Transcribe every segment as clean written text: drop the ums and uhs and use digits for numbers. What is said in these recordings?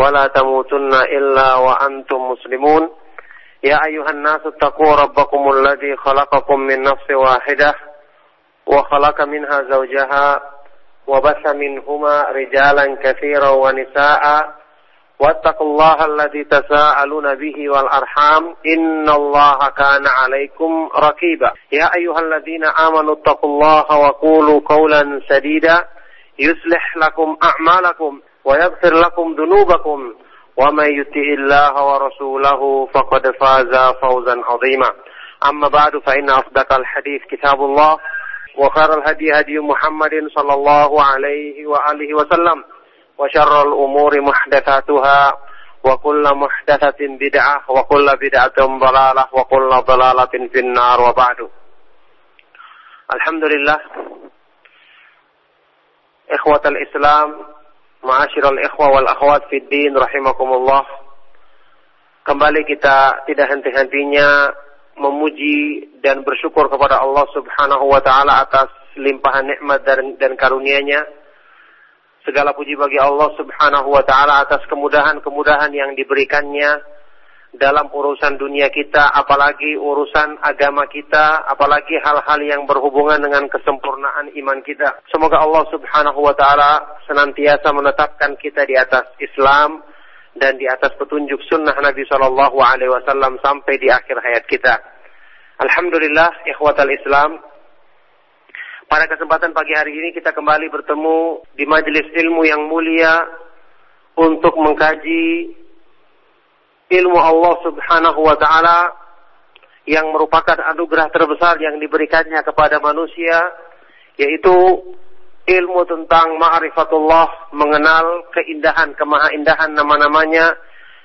ولا تموتن إلا وأنتم مسلمون يا أيها الناس اتقوا ربكم الذي خلقكم من نفس واحدة وخلق منها زوجها وبث منهما رجالا كثيرا ونساء واتقوا الله الذي تساءلون به والأرحام إن الله كان عليكم رقيبا يا أيها الذين آمنوا اتقوا الله وقولوا قولا سديدا يصلح لكم أعمالكم ويغفر لكم ذنوبكم ومن يطع الله ورسوله فقد فاز فوزا عظيما أما بعد فإن أصدق الحديث كتاب الله وخير الهدي هدي محمد صلى الله عليه وآله وسلم وشر الأمور محدثاتها وكل محدثة بدعة وكل بدعة ضلالة وكل ضلالة في النار وبعد الحمد لله إخوة الإسلام Ma'asyiral ikhwa wal akhwat fid din rahimakumullah. Kembali kita tidak henti-hentinya memuji dan bersyukur kepada Allah Subhanahu wa taala atas limpahan nikmat dan karunia-Nya. Segala puji bagi Allah Subhanahu wa taala atas kemudahan-kemudahan yang diberikannya dalam urusan dunia kita, apalagi urusan agama kita, apalagi hal-hal yang berhubungan dengan kesempurnaan iman kita. Semoga Allah Subhanahu wa taala senantiasa menetapkan kita di atas Islam dan di atas petunjuk sunnah Nabi sallallahu alaihi wasallam sampai di akhir hayat kita. Alhamdulillah, ikhwatal Islam. Pada kesempatan pagi hari ini kita kembali bertemu di majelis ilmu yang mulia untuk mengkaji ilmu Allah Subhanahu wa taala yang merupakan anugerah terbesar yang diberikannya kepada manusia, yaitu ilmu tentang ma'rifatullah, mengenal keindahan, kemahaindahan nama-namanya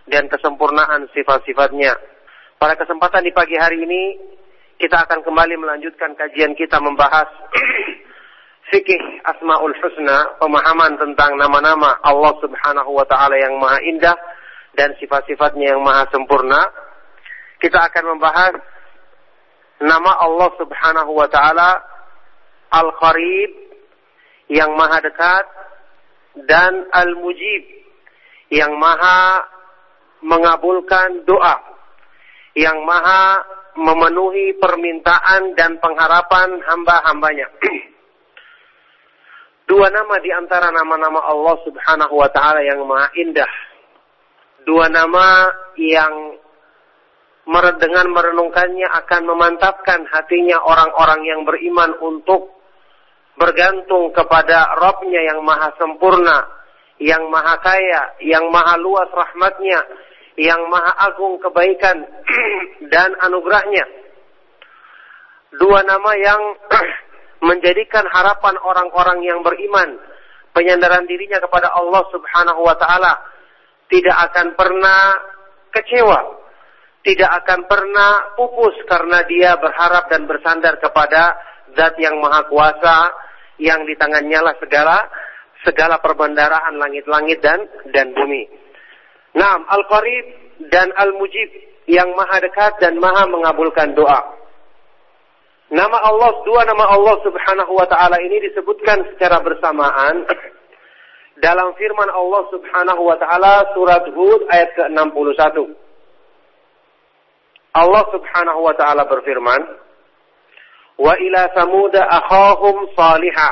dan kesempurnaan sifat-sifatnya. Pada kesempatan di pagi hari ini kita akan kembali melanjutkan kajian kita membahas fikih Asmaul Husna, pemahaman tentang nama-nama Allah Subhanahu wa taala yang maha indah dan sifat-sifatnya yang maha sempurna. Kita akan membahas nama Allah Subhanahu wa taala Al Qoriib, yang maha dekat, dan Al Mujiib, yang maha mengabulkan doa, yang maha memenuhi permintaan dan pengharapan hamba-hambanya. Dua nama di antara nama-nama Allah Subhanahu wa taala yang maha indah. Dua nama yang dengan merenungkannya akan memantapkan hatinya orang-orang yang beriman untuk bergantung kepada Rabb-Nya yang maha sempurna, yang maha kaya, yang maha luas rahmat-Nya, yang maha agung kebaikan dan anugerah-Nya. Dua nama yang menjadikan harapan orang-orang yang beriman, penyandaran dirinya kepada Allah Subhanahu wa taala, tidak akan pernah kecewa, tidak akan pernah pupus karena dia berharap dan bersandar kepada Zat yang Maha Kuasa, yang di tangannya lah segala perbendaharaan langit-langit dan bumi. Naam, Al-Qoriib dan Al-Mujib, yang maha dekat dan maha mengabulkan doa. Dua nama Allah Subhanahu wa taala ini disebutkan secara bersamaan dalam firman Allah Subhanahu wa taala surat Hud ayat ke-61. Allah Subhanahu wa taala berfirman, "Wa ila Tsamud akhahum Shaliha.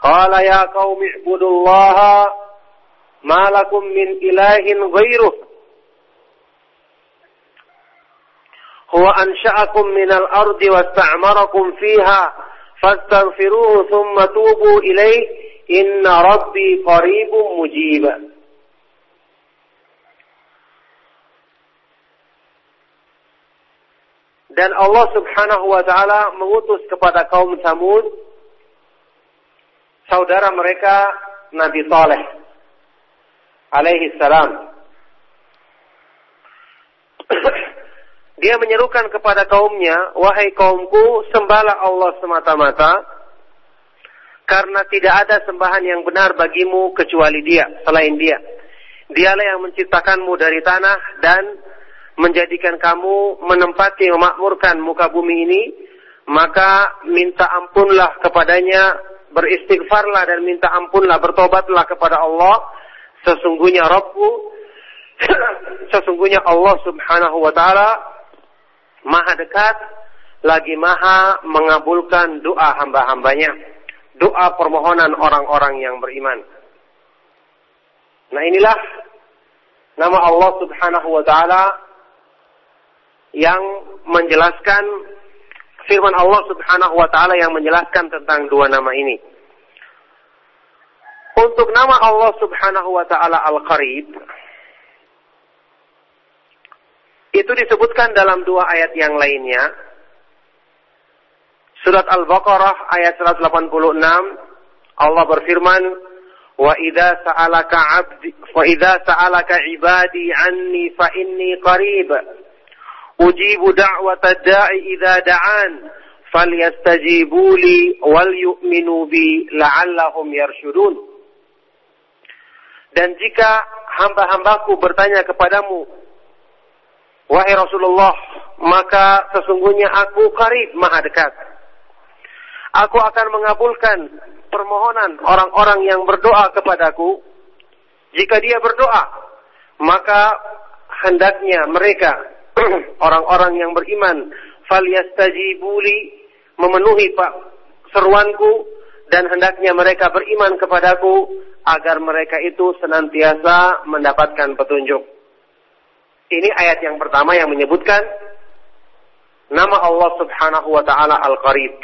Qala ya qaumi ibudullaha ma lakum min ilahin ghairuh. Huwa ansha'akum min al-ardi wasta'marakum fiha fastaghfiruhu thumma tubu ilayhi." Inna Rabbi qaribun mujib. Dan Allah Subhanahu wa taala mengutus kepada kaum Tsamud saudara mereka Nabi Saleh alaihi salam. Dia menyerukan kepada kaumnya, wahai kaumku, sembahlah Allah semata-mata, karena tidak ada sembahan yang benar bagimu kecuali Dia, selain Dia. Dialah yang menciptakanmu dari tanah dan menjadikan kamu menempati memakmurkan muka bumi ini, maka minta ampunlah kepadanya, beristighfarlah dan minta ampunlah, bertobatlah kepada Allah. Sesungguhnya Rabbku, sesungguhnya Allah subhanahu wa ta'ala maha dekat, lagi maha mengabulkan doa hamba-hambanya, doa permohonan orang-orang yang beriman. Nah, inilah nama Allah subhanahu wa ta'ala yang menjelaskan firman Allah subhanahu wa ta'ala yang menjelaskan tentang dua nama ini. Untuk nama Allah subhanahu wa ta'ala Al-Qoriib, itu disebutkan dalam dua ayat yang lainnya. Surat Al-Baqarah ayat 186, Allah berfirman, Wa idza sa'alaka 'ibadi 'anni fa inni qarib ujibu da'wata da'i idza da'an falyastajibu li wal yu'minu bi la'allahum yarshudun. Dan jika hamba-hambaku bertanya kepadamu, wahai Rasulullah, maka sesungguhnya aku qarib, maha dekat. Aku akan mengabulkan permohonan orang-orang yang berdoa kepadaku. Jika dia berdoa, maka hendaknya mereka, orang-orang yang beriman, falyastajibu li, memenuhi seruanku, dan hendaknya mereka beriman kepadaku, agar mereka itu senantiasa mendapatkan petunjuk. Ini ayat yang pertama yang menyebutkan nama Allah subhanahu wa ta'ala Al-Qoriib.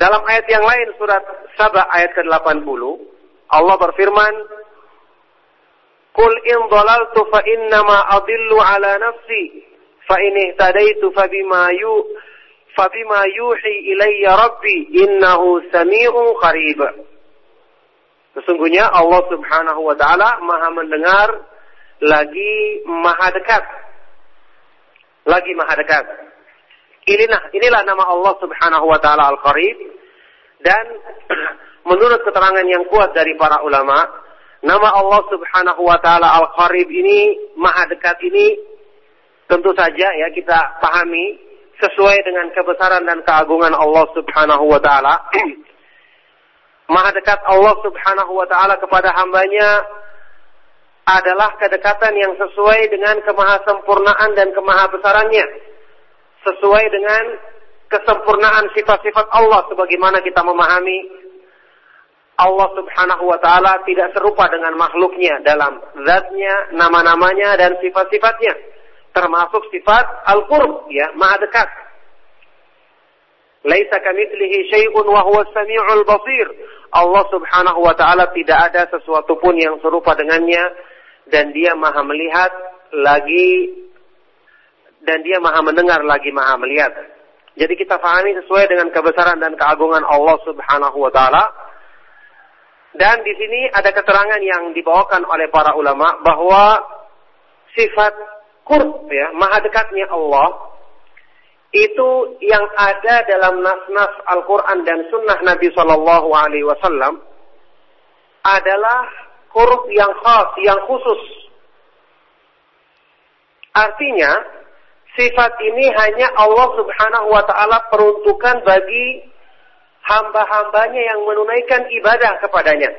Dalam ayat yang lain, surat Saba ayat ke-80, Allah berfirman, Qul in dhalaltu fa innama adillu ala nafsi, fa in ihtadaitu fa bima yuhi ilayya rabbi, innahu sami'un qarib. Sesungguhnya Allah subhanahu wa ta'ala maha mendengar, lagi maha dekat. Inilah nama Allah subhanahu wa ta'ala Al-Qoriib. Dan menurut keterangan yang kuat dari para ulama, nama Allah subhanahu wa ta'ala Al-Qoriib ini, maha dekat ini, tentu saja ya kita pahami sesuai dengan kebesaran dan keagungan Allah subhanahu wa ta'ala. Maha dekat Allah subhanahu wa ta'ala kepada hambanya adalah kedekatan yang sesuai dengan kemahasempurnaan dan kemahabesarannya, sesuai dengan kesempurnaan sifat-sifat Allah sebagaimana kita memahami Allah subhanahu wa ta'ala tidak serupa dengan makhluknya dalam zatnya, nama-namanya, dan sifat-sifatnya, termasuk sifat Al-Qurb, ya, maha dekat. Laisa kamitslihi syai'un wa huwa as-sami'ul basir. Allah subhanahu wa ta'ala tidak ada sesuatu pun yang serupa dengannya, dan dia maha melihat dan dia maha mendengar lagi maha melihat. Jadi kita fahami sesuai dengan kebesaran dan keagungan Allah subhanahu wa ta'ala. Dan di sini ada keterangan yang dibawakan oleh para ulama bahwa sifat qurb, ya, maha dekatnya Allah, itu yang ada dalam nas-nas Al-Quran dan sunnah Nabi SAW adalah qurb yang khas, yang khusus. Artinya, sifat ini hanya Allah subhanahu wa ta'ala peruntukan bagi hamba-hambanya yang menunaikan ibadah kepadanya.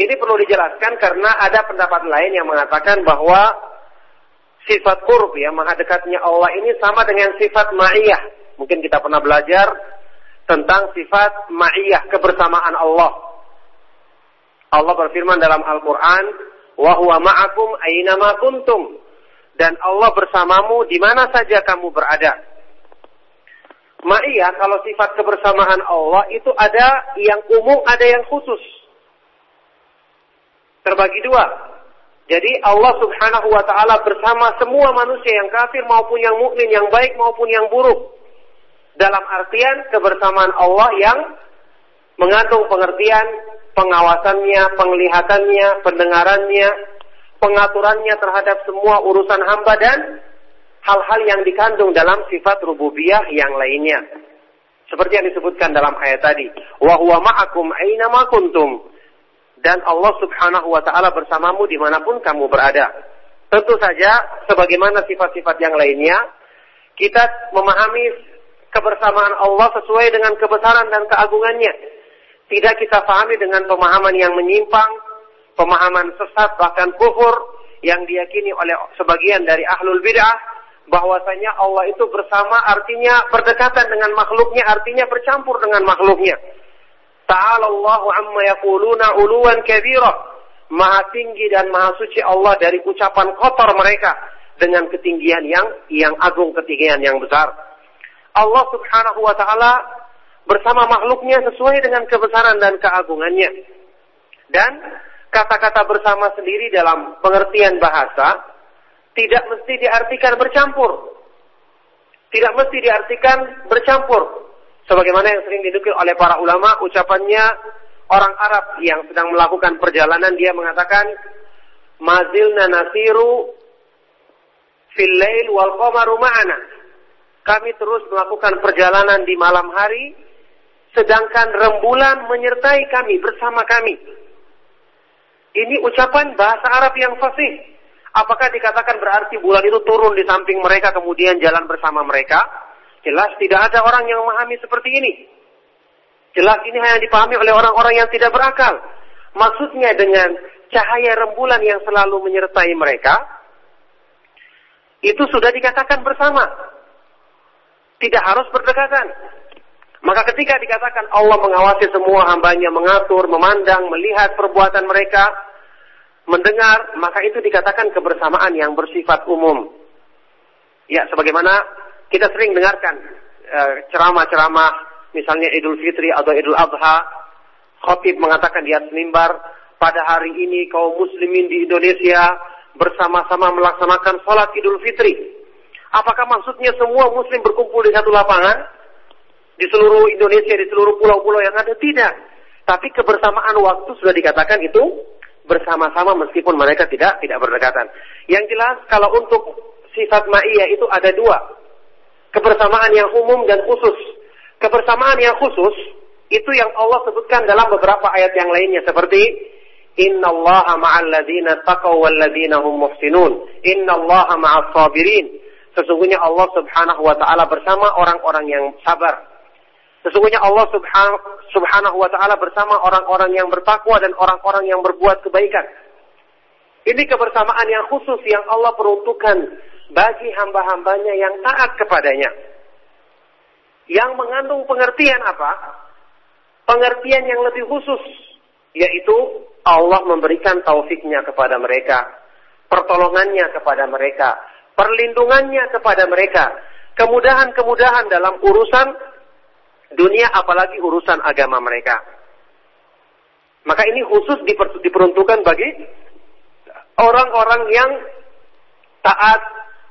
Ini perlu dijelaskan karena ada pendapat lain yang mengatakan bahwa sifat qurb, ya, maha dekatnya Allah ini sama dengan sifat ma'iyah. Mungkin kita pernah belajar tentang sifat ma'iyah, kebersamaan Allah. Allah berfirman dalam Al-Quran, wa huwa ma'akum aynama kuntum, dan Allah bersamamu di mana saja kamu berada. Ma'iyah, kalau sifat kebersamaan Allah itu ada yang umum, ada yang khusus, terbagi dua. Jadi Allah subhanahu wa ta'ala bersama semua manusia, yang kafir maupun yang mukmin, yang baik maupun yang buruk, dalam artian kebersamaan Allah yang mengandung pengertian, pengawasannya, penglihatannya, pendengarannya, pengaturannya terhadap semua urusan hamba dan hal-hal yang dikandung dalam sifat rububiyah yang lainnya. Seperti yang disebutkan dalam ayat tadi, wa huwa ma'akum aina ma kuntum, dan Allah Subhanahu wa taala bersamamu dimanapun kamu berada. Tentu saja sebagaimana sifat-sifat yang lainnya, kita memahami kebersamaan Allah sesuai dengan kebesaran dan keagungannya. Tidak kita pahami dengan pemahaman yang menyimpang, pemahaman sesat bahkan kufur yang diyakini oleh sebagian dari ahlul bid'ah, bahwasanya Allah itu bersama artinya berdekatan dengan makhluknya, artinya bercampur dengan makhluknya. Ta'alallahu amma yaquluna uluwan kabira. Maha tinggi dan maha suci Allah dari ucapan kotor mereka dengan ketinggian yang agung, ketinggian yang besar. Allah Subhanahu wa taala bersama makhluknya sesuai dengan kebesaran dan keagungannya. Dan kata-kata bersama sendiri dalam pengertian bahasa tidak mesti diartikan bercampur. Tidak mesti diartikan bercampur. Sebagaimana yang sering didukil oleh para ulama ucapannya orang Arab yang sedang melakukan perjalanan, dia mengatakan mazilna nasiru fil lail wal qamaru ma'ana. Kami terus melakukan perjalanan di malam hari, sedangkan rembulan menyertai kami, bersama kami. Ini ucapan bahasa Arab yang fasih. Apakah dikatakan berarti bulan itu turun di samping mereka, kemudian jalan bersama mereka? Jelas tidak ada orang yang memahami seperti ini. Jelas ini hanya dipahami oleh orang-orang yang tidak berakal. Maksudnya dengan cahaya rembulan yang selalu menyertai mereka, itu sudah dikatakan bersama. Tidak harus berdekatan. Maka ketika dikatakan Allah mengawasi semua hambanya, mengatur, memandang, melihat perbuatan mereka, mendengar, maka itu dikatakan kebersamaan yang bersifat umum. Ya, sebagaimana kita sering dengarkan ceramah-ceramah, misalnya Idul Fitri atau Idul Adha, khotib mengatakan di atas mimbar, pada hari ini kaum muslimin di Indonesia bersama-sama melaksanakan sholat Idul Fitri. Apakah maksudnya semua muslim berkumpul di satu lapangan? Di seluruh Indonesia, di seluruh pulau-pulau yang ada? Tidak. Tapi kebersamaan waktu sudah dikatakan itu bersama-sama meskipun mereka tidak berdekatan. Yang jelas kalau untuk sifat ma'iyah itu ada dua. Kebersamaan yang umum dan khusus. Kebersamaan yang khusus itu yang Allah sebutkan dalam beberapa ayat yang lainnya. Seperti Innallaha ma'al ladzina taqaw wal ladzina hum muhsinun. Innallaha ma'as sabirin. Sesungguhnya Allah Subhanahu wa taala bersama orang-orang yang sabar. Sesungguhnya Allah Subhanahu wa taala bersama orang-orang yang bertakwa dan orang-orang yang berbuat kebaikan. Ini kebersamaan yang khusus yang Allah peruntukkan bagi hamba-hambanya yang taat kepadanya. Yang mengandung pengertian apa? Pengertian yang lebih khusus, yaitu Allah memberikan taufiknya kepada mereka, pertolongannya kepada mereka, perlindungannya kepada mereka, kemudahan-kemudahan dalam urusan dunia apalagi urusan agama mereka. Maka ini khusus diperuntukkan bagi orang-orang yang taat,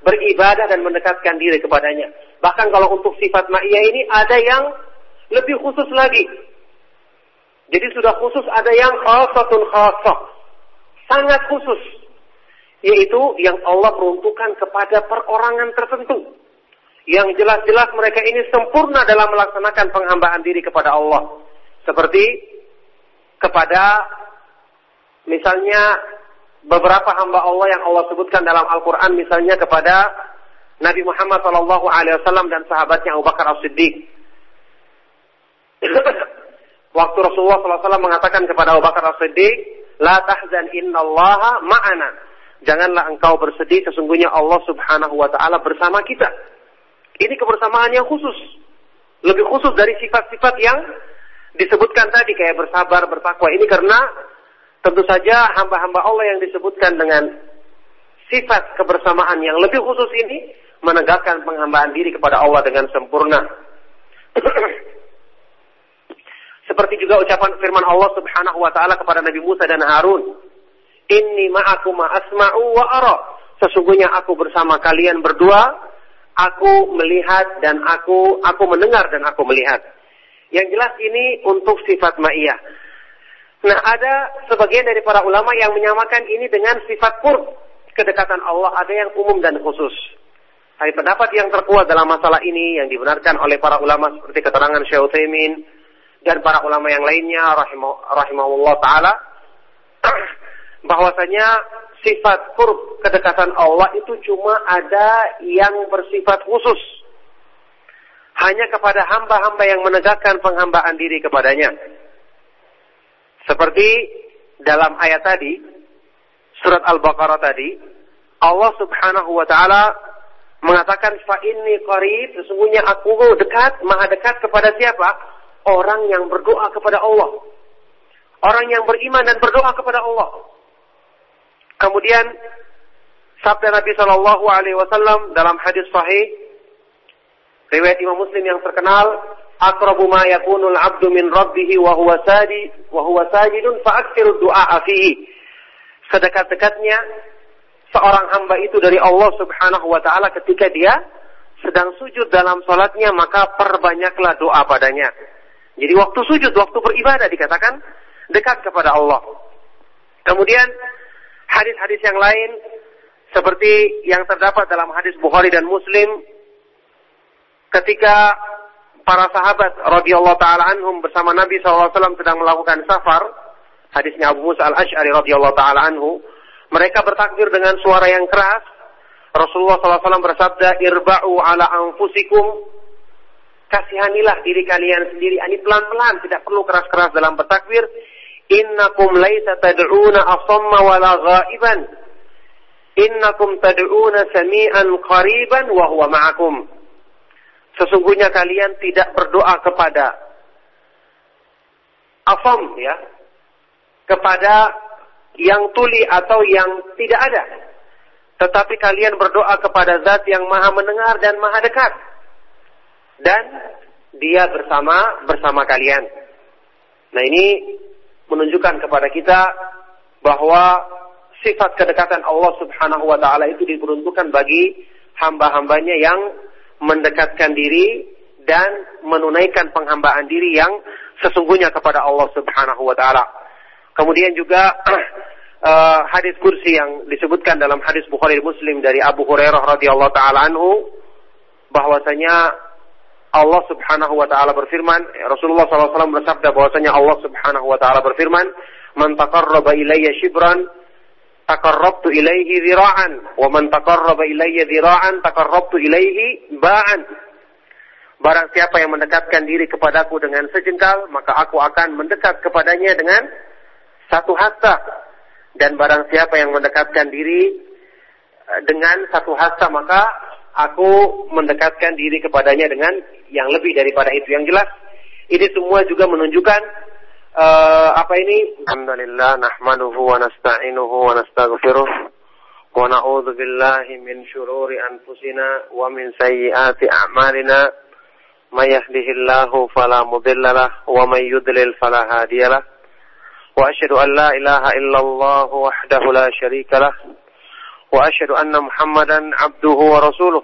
beribadah dan mendekatkan diri kepadanya. Bahkan kalau untuk sifat ma'iyah ini ada yang lebih khusus lagi. Jadi sudah khusus, ada yang khasatun khasah, sangat khusus, yaitu yang Allah peruntukkan kepada perorangan tertentu, yang jelas-jelas mereka ini sempurna dalam melaksanakan penghambaan diri kepada Allah. Seperti kepada misalnya beberapa hamba Allah yang Allah sebutkan dalam Al-Quran, misalnya kepada Nabi Muhammad SAW dan sahabatnya Abu Bakar Ash-Shiddiq. Waktu Rasulullah SAW mengatakan kepada Abu Bakar Ash-Shiddiq, La tahzan innallaha ma'ana. Janganlah engkau bersedih, sesungguhnya Allah Subhanahu wa taala bersama kita. Ini kebersamaan yang khusus. Lebih khusus dari sifat-sifat yang disebutkan tadi kayak bersabar, bertakwa. Ini karena tentu saja hamba-hamba Allah yang disebutkan dengan sifat kebersamaan yang lebih khusus ini menegakkan penghambaan diri kepada Allah dengan sempurna. Seperti juga ucapan firman Allah Subhanahu wa taala kepada Nabi Musa dan Harun. Inni ma'akum asma'u wa ara. Sesungguhnya aku bersama kalian berdua, aku melihat dan aku mendengar dan aku melihat. Yang jelas ini untuk sifat ma'iyah. Nah, ada sebagian dari para ulama yang menyamakan ini dengan sifat qurb, kedekatan Allah, ada yang umum dan khusus. Tapi pendapat yang terkuat dalam masalah ini yang dibenarkan oleh para ulama seperti keterangan Syaikh Utsaimin dan para ulama yang lainnya rahimahullah taala, bahwasanya sifat qurb, kedekatan Allah itu cuma ada yang bersifat khusus, hanya kepada hamba-hamba yang menegakkan penghambaan diri kepadanya. Seperti dalam ayat tadi, surat Al-Baqarah tadi, Allah subhanahu wa ta'ala mengatakan, fa'inni qarib, sesungguhnya aku dekat, maha dekat kepada siapa? Orang yang berdoa kepada Allah. Orang yang beriman dan berdoa kepada Allah. Kemudian, sabda Nabi SAW dalam hadis sahih, riwayat Imam Muslim yang terkenal, aqrabu ma yakunul abdu min rabbihi wa huwa sajidun fa'akthiru du'a'a fihi. Sedekat-dekatnya seorang hamba itu dari Allah Subhanahu wa taala ketika dia sedang sujud dalam salatnya, maka perbanyaklah doa padanya. Jadi waktu sujud, waktu beribadah dikatakan dekat kepada Allah. Kemudian hadis-hadis yang lain seperti yang terdapat dalam hadis Bukhari dan Muslim ketika para sahabat radhiyallahu taala anhum bersama Nabi SAW sedang melakukan safar, hadisnya Abu Musa Al-Ashari radhiyallahu taala anhu, mereka bertakbir dengan suara yang keras. Rasulullah SAW bersabda, irba'u ala anfusikum, kasihanilah diri kalian sendiri, ani pelan-pelan, tidak perlu keras-keras dalam bertakbir. Innakum laisa tad'una asamma wala ghaiban, innakum tad'una sami'an qariban wa huwa ma'akum. Sesungguhnya kalian tidak berdoa kepada afam, ya, kepada yang tuli atau yang tidak ada, tetapi kalian berdoa kepada zat yang maha mendengar dan maha dekat, dan dia bersama kalian. Nah, ini menunjukkan kepada kita bahwa sifat kedekatan Allah subhanahu wa ta'ala itu diperuntukkan bagi hamba-hambanya yang mendekatkan diri dan menunaikan penghambaan diri yang sesungguhnya kepada Allah Subhanahu wa taala. Kemudian juga hadis kursi yang disebutkan dalam hadis Bukhari Muslim dari Abu Hurairah radhiyallahu taala anhu, bahwasanya Allah Subhanahu wa taala berfirman, Rasulullah sallallahu alaihi wasallam bersabda bahwasanya Allah Subhanahu wa taala berfirman, "Man taqarraba ilayya shibran taqarrabtu ilaihi dhira'an wa man taqarraba ilayya dhira'an taqarrabtu ilaihi ba'an." Barang siapa yang mendekatkan diri kepadaku dengan sejengkal, maka aku akan mendekat kepadanya dengan satu hasta, dan barang siapa yang mendekatkan diri dengan satu hasta, maka aku mendekatkan diri kepadanya dengan yang lebih daripada itu. Yang jelas ini semua juga menunjukkan Alhamdulillah nahmaduhu wa nasta'inuhu wa nastaghfiruh wa na'udzu billahi min syururi anfusina wa min sayyiati a'malina may yahdihillahu fala mudhillalah wa may yudlil fala hadiyalah wa asyhadu an la ilaha illallah wahdahu la syarikalah wa asyhadu anna Muhammadan 'abduhu wa rasuluh.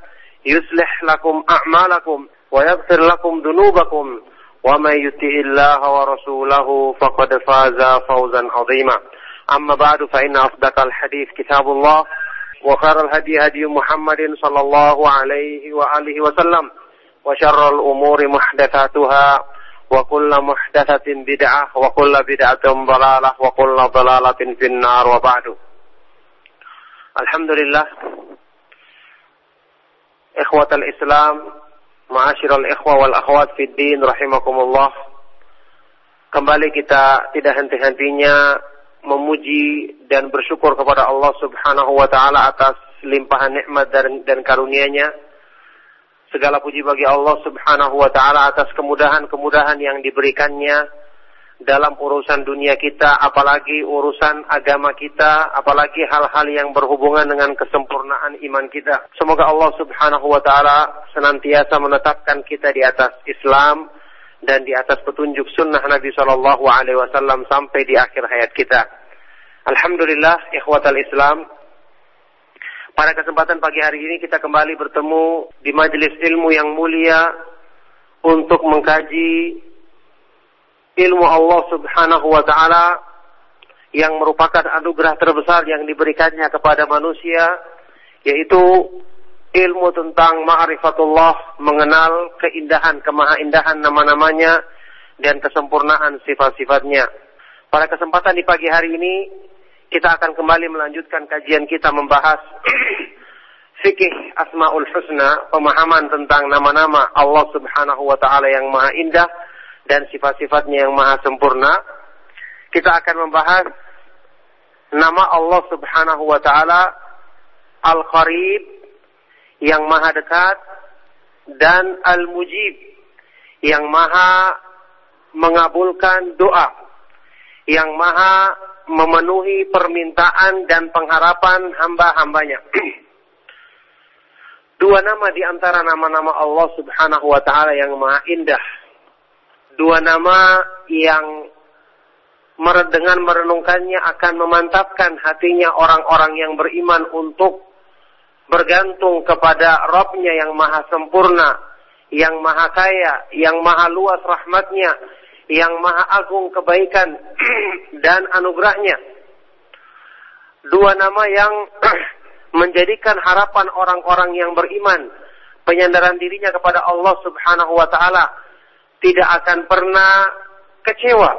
يصلح لكم أعمالكم ويغفر لكم ذنوبكم ومن يطع الله ورسوله فقد فاز فوزا عظيما. أما بعد فإن أصدق الحديث كتاب الله وخير الهدي هدي محمد صلى الله عليه وآله وسلم وشر الأمور محدثاتها وكل محدثة بدعة وكل بدعة ضلالة وكل ضلالة في النار وبعد. الحمد لله إخوة الإسلام Ma'asyiral ikhwa wal akhwat fid din rahimakumullah. Kembali kita tidak henti-hentinya memuji dan bersyukur kepada Allah Subhanahu wa taala atas limpahan nikmat dan karunia-Nya. Segala puji bagi Allah Subhanahu wa taala atas kemudahan-kemudahan yang diberikannya dalam urusan dunia kita, apalagi urusan agama kita, apalagi hal-hal yang berhubungan dengan kesempurnaan iman kita. Semoga Allah Subhanahu wa taala senantiasa menetapkan kita di atas Islam dan di atas petunjuk sunnah Nabi sallallahu alaihi wasallam sampai di akhir hayat kita. Alhamdulillah, ikhwatal Islam, pada kesempatan pagi hari ini kita kembali bertemu di majelis ilmu yang mulia untuk mengkaji ilmu Allah Subhanahu wa taala yang merupakan anugerah terbesar yang diberikannya kepada manusia, yaitu ilmu tentang ma'rifatullah, mengenal keindahan, kemahaindahan nama-namanya dan kesempurnaan sifat-sifatnya. Pada kesempatan di pagi hari ini kita akan kembali melanjutkan kajian kita membahas fikih Asmaul Husna, pemahaman tentang nama-nama Allah Subhanahu wa taala yang maha indah dan sifat-sifatnya yang maha sempurna. Kita akan membahas nama Allah Subhanahu wa taala Al Qoriib, yang maha dekat, dan Al Mujiib, yang maha mengabulkan doa, yang maha memenuhi permintaan dan pengharapan hamba-hambanya. Dua nama di antara nama-nama Allah Subhanahu wa taala yang maha indah, dua nama yang dengan merenungkannya akan memantapkan hatinya orang-orang yang beriman untuk bergantung kepada Rabb-nya yang maha sempurna, yang maha kaya, yang maha luas rahmatnya, yang maha agung kebaikan dan anugerahnya. Dua nama yang menjadikan harapan orang-orang yang beriman, penyandaran dirinya kepada Allah Subhanahu wa taala, tidak akan pernah kecewa,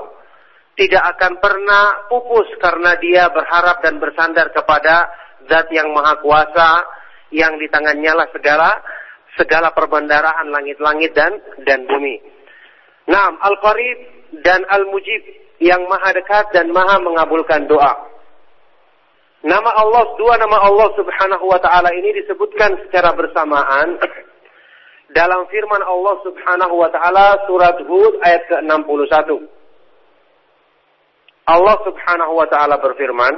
tidak akan pernah pupus karena dia berharap dan bersandar kepada Zat yang maha kuasa, yang di tangannya lah segala perbendaraan langit-langit dan bumi. Naam, Al-Qoriib dan Al-Mujib, yang maha dekat dan maha mengabulkan doa. Dua nama Allah Subhanahu wa taala ini disebutkan secara bersamaan dalam firman Allah Subhanahu wa taala surat Hud ayat ke-61. Allah Subhanahu wa taala berfirman,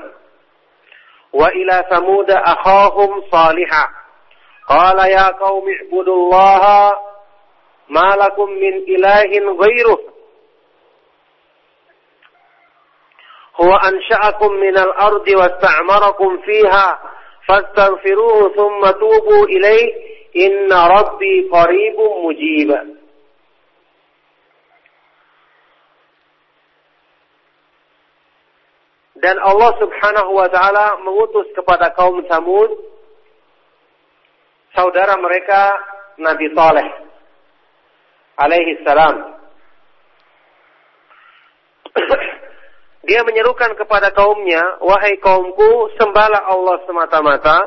"Wa ila Tsamud akhahum Shaliha. Qala ya qaumi ibudullaha ma lakum min ilahin ghairuh huwa ansha'akum minal ardi wasta'marakum fiha fastaghfiruhu thumma tubu ilayhi inna rabbi qaribun mujib." Dan Allah Subhanahu wa taala mengutus kepada kaum Tsamud saudara mereka Nabi Saleh alaihi salam. Dia menyerukan kepada kaumnya, "Wahai kaumku, sembahlah Allah semata-mata,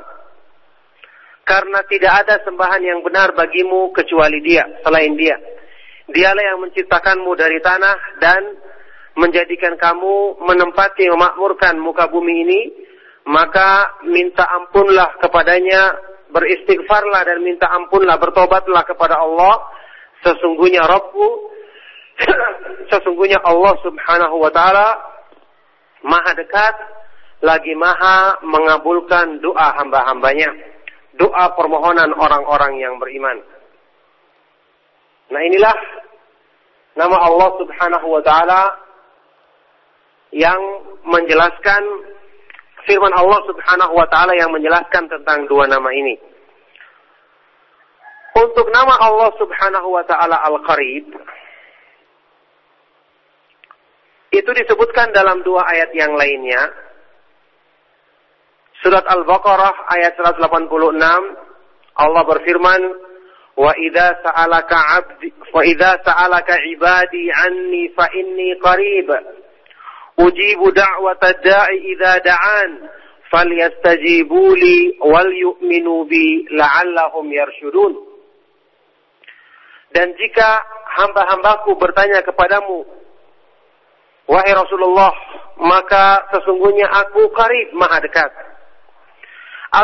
karena tidak ada sembahan yang benar bagimu kecuali Dia, selain Dia. Dialah yang menciptakanmu dari tanah dan menjadikan kamu menempati memakmurkan muka bumi ini, maka minta ampunlah kepadanya, beristighfarlah dan minta ampunlah, bertobatlah kepada Allah. Sesungguhnya Rabbku, sesungguhnya Allah Subhanahu wa taala maha dekat lagi maha mengabulkan doa hamba-hambanya, doa permohonan orang-orang yang beriman." Nah, inilah nama Allah Subhanahu wa taala yang menjelaskan firman Allah Subhanahu wa taala yang menjelaskan tentang dua nama ini. Untuk nama Allah Subhanahu wa taala Al-Qoriib itu disebutkan dalam dua ayat yang lainnya. Surat Al-Baqarah ayat 186, Allah berfirman, "Wa idza sa'alaka 'ibadi 'anni fa inni qarib. Ujibu da'watad da'i idza da'an, falyastajibu li wal yu'minu bi la'allahum yarshudun." Dan jika hamba-hambaku bertanya kepadamu, wahai Rasulullah, maka sesungguhnya aku qarib, maha dekat.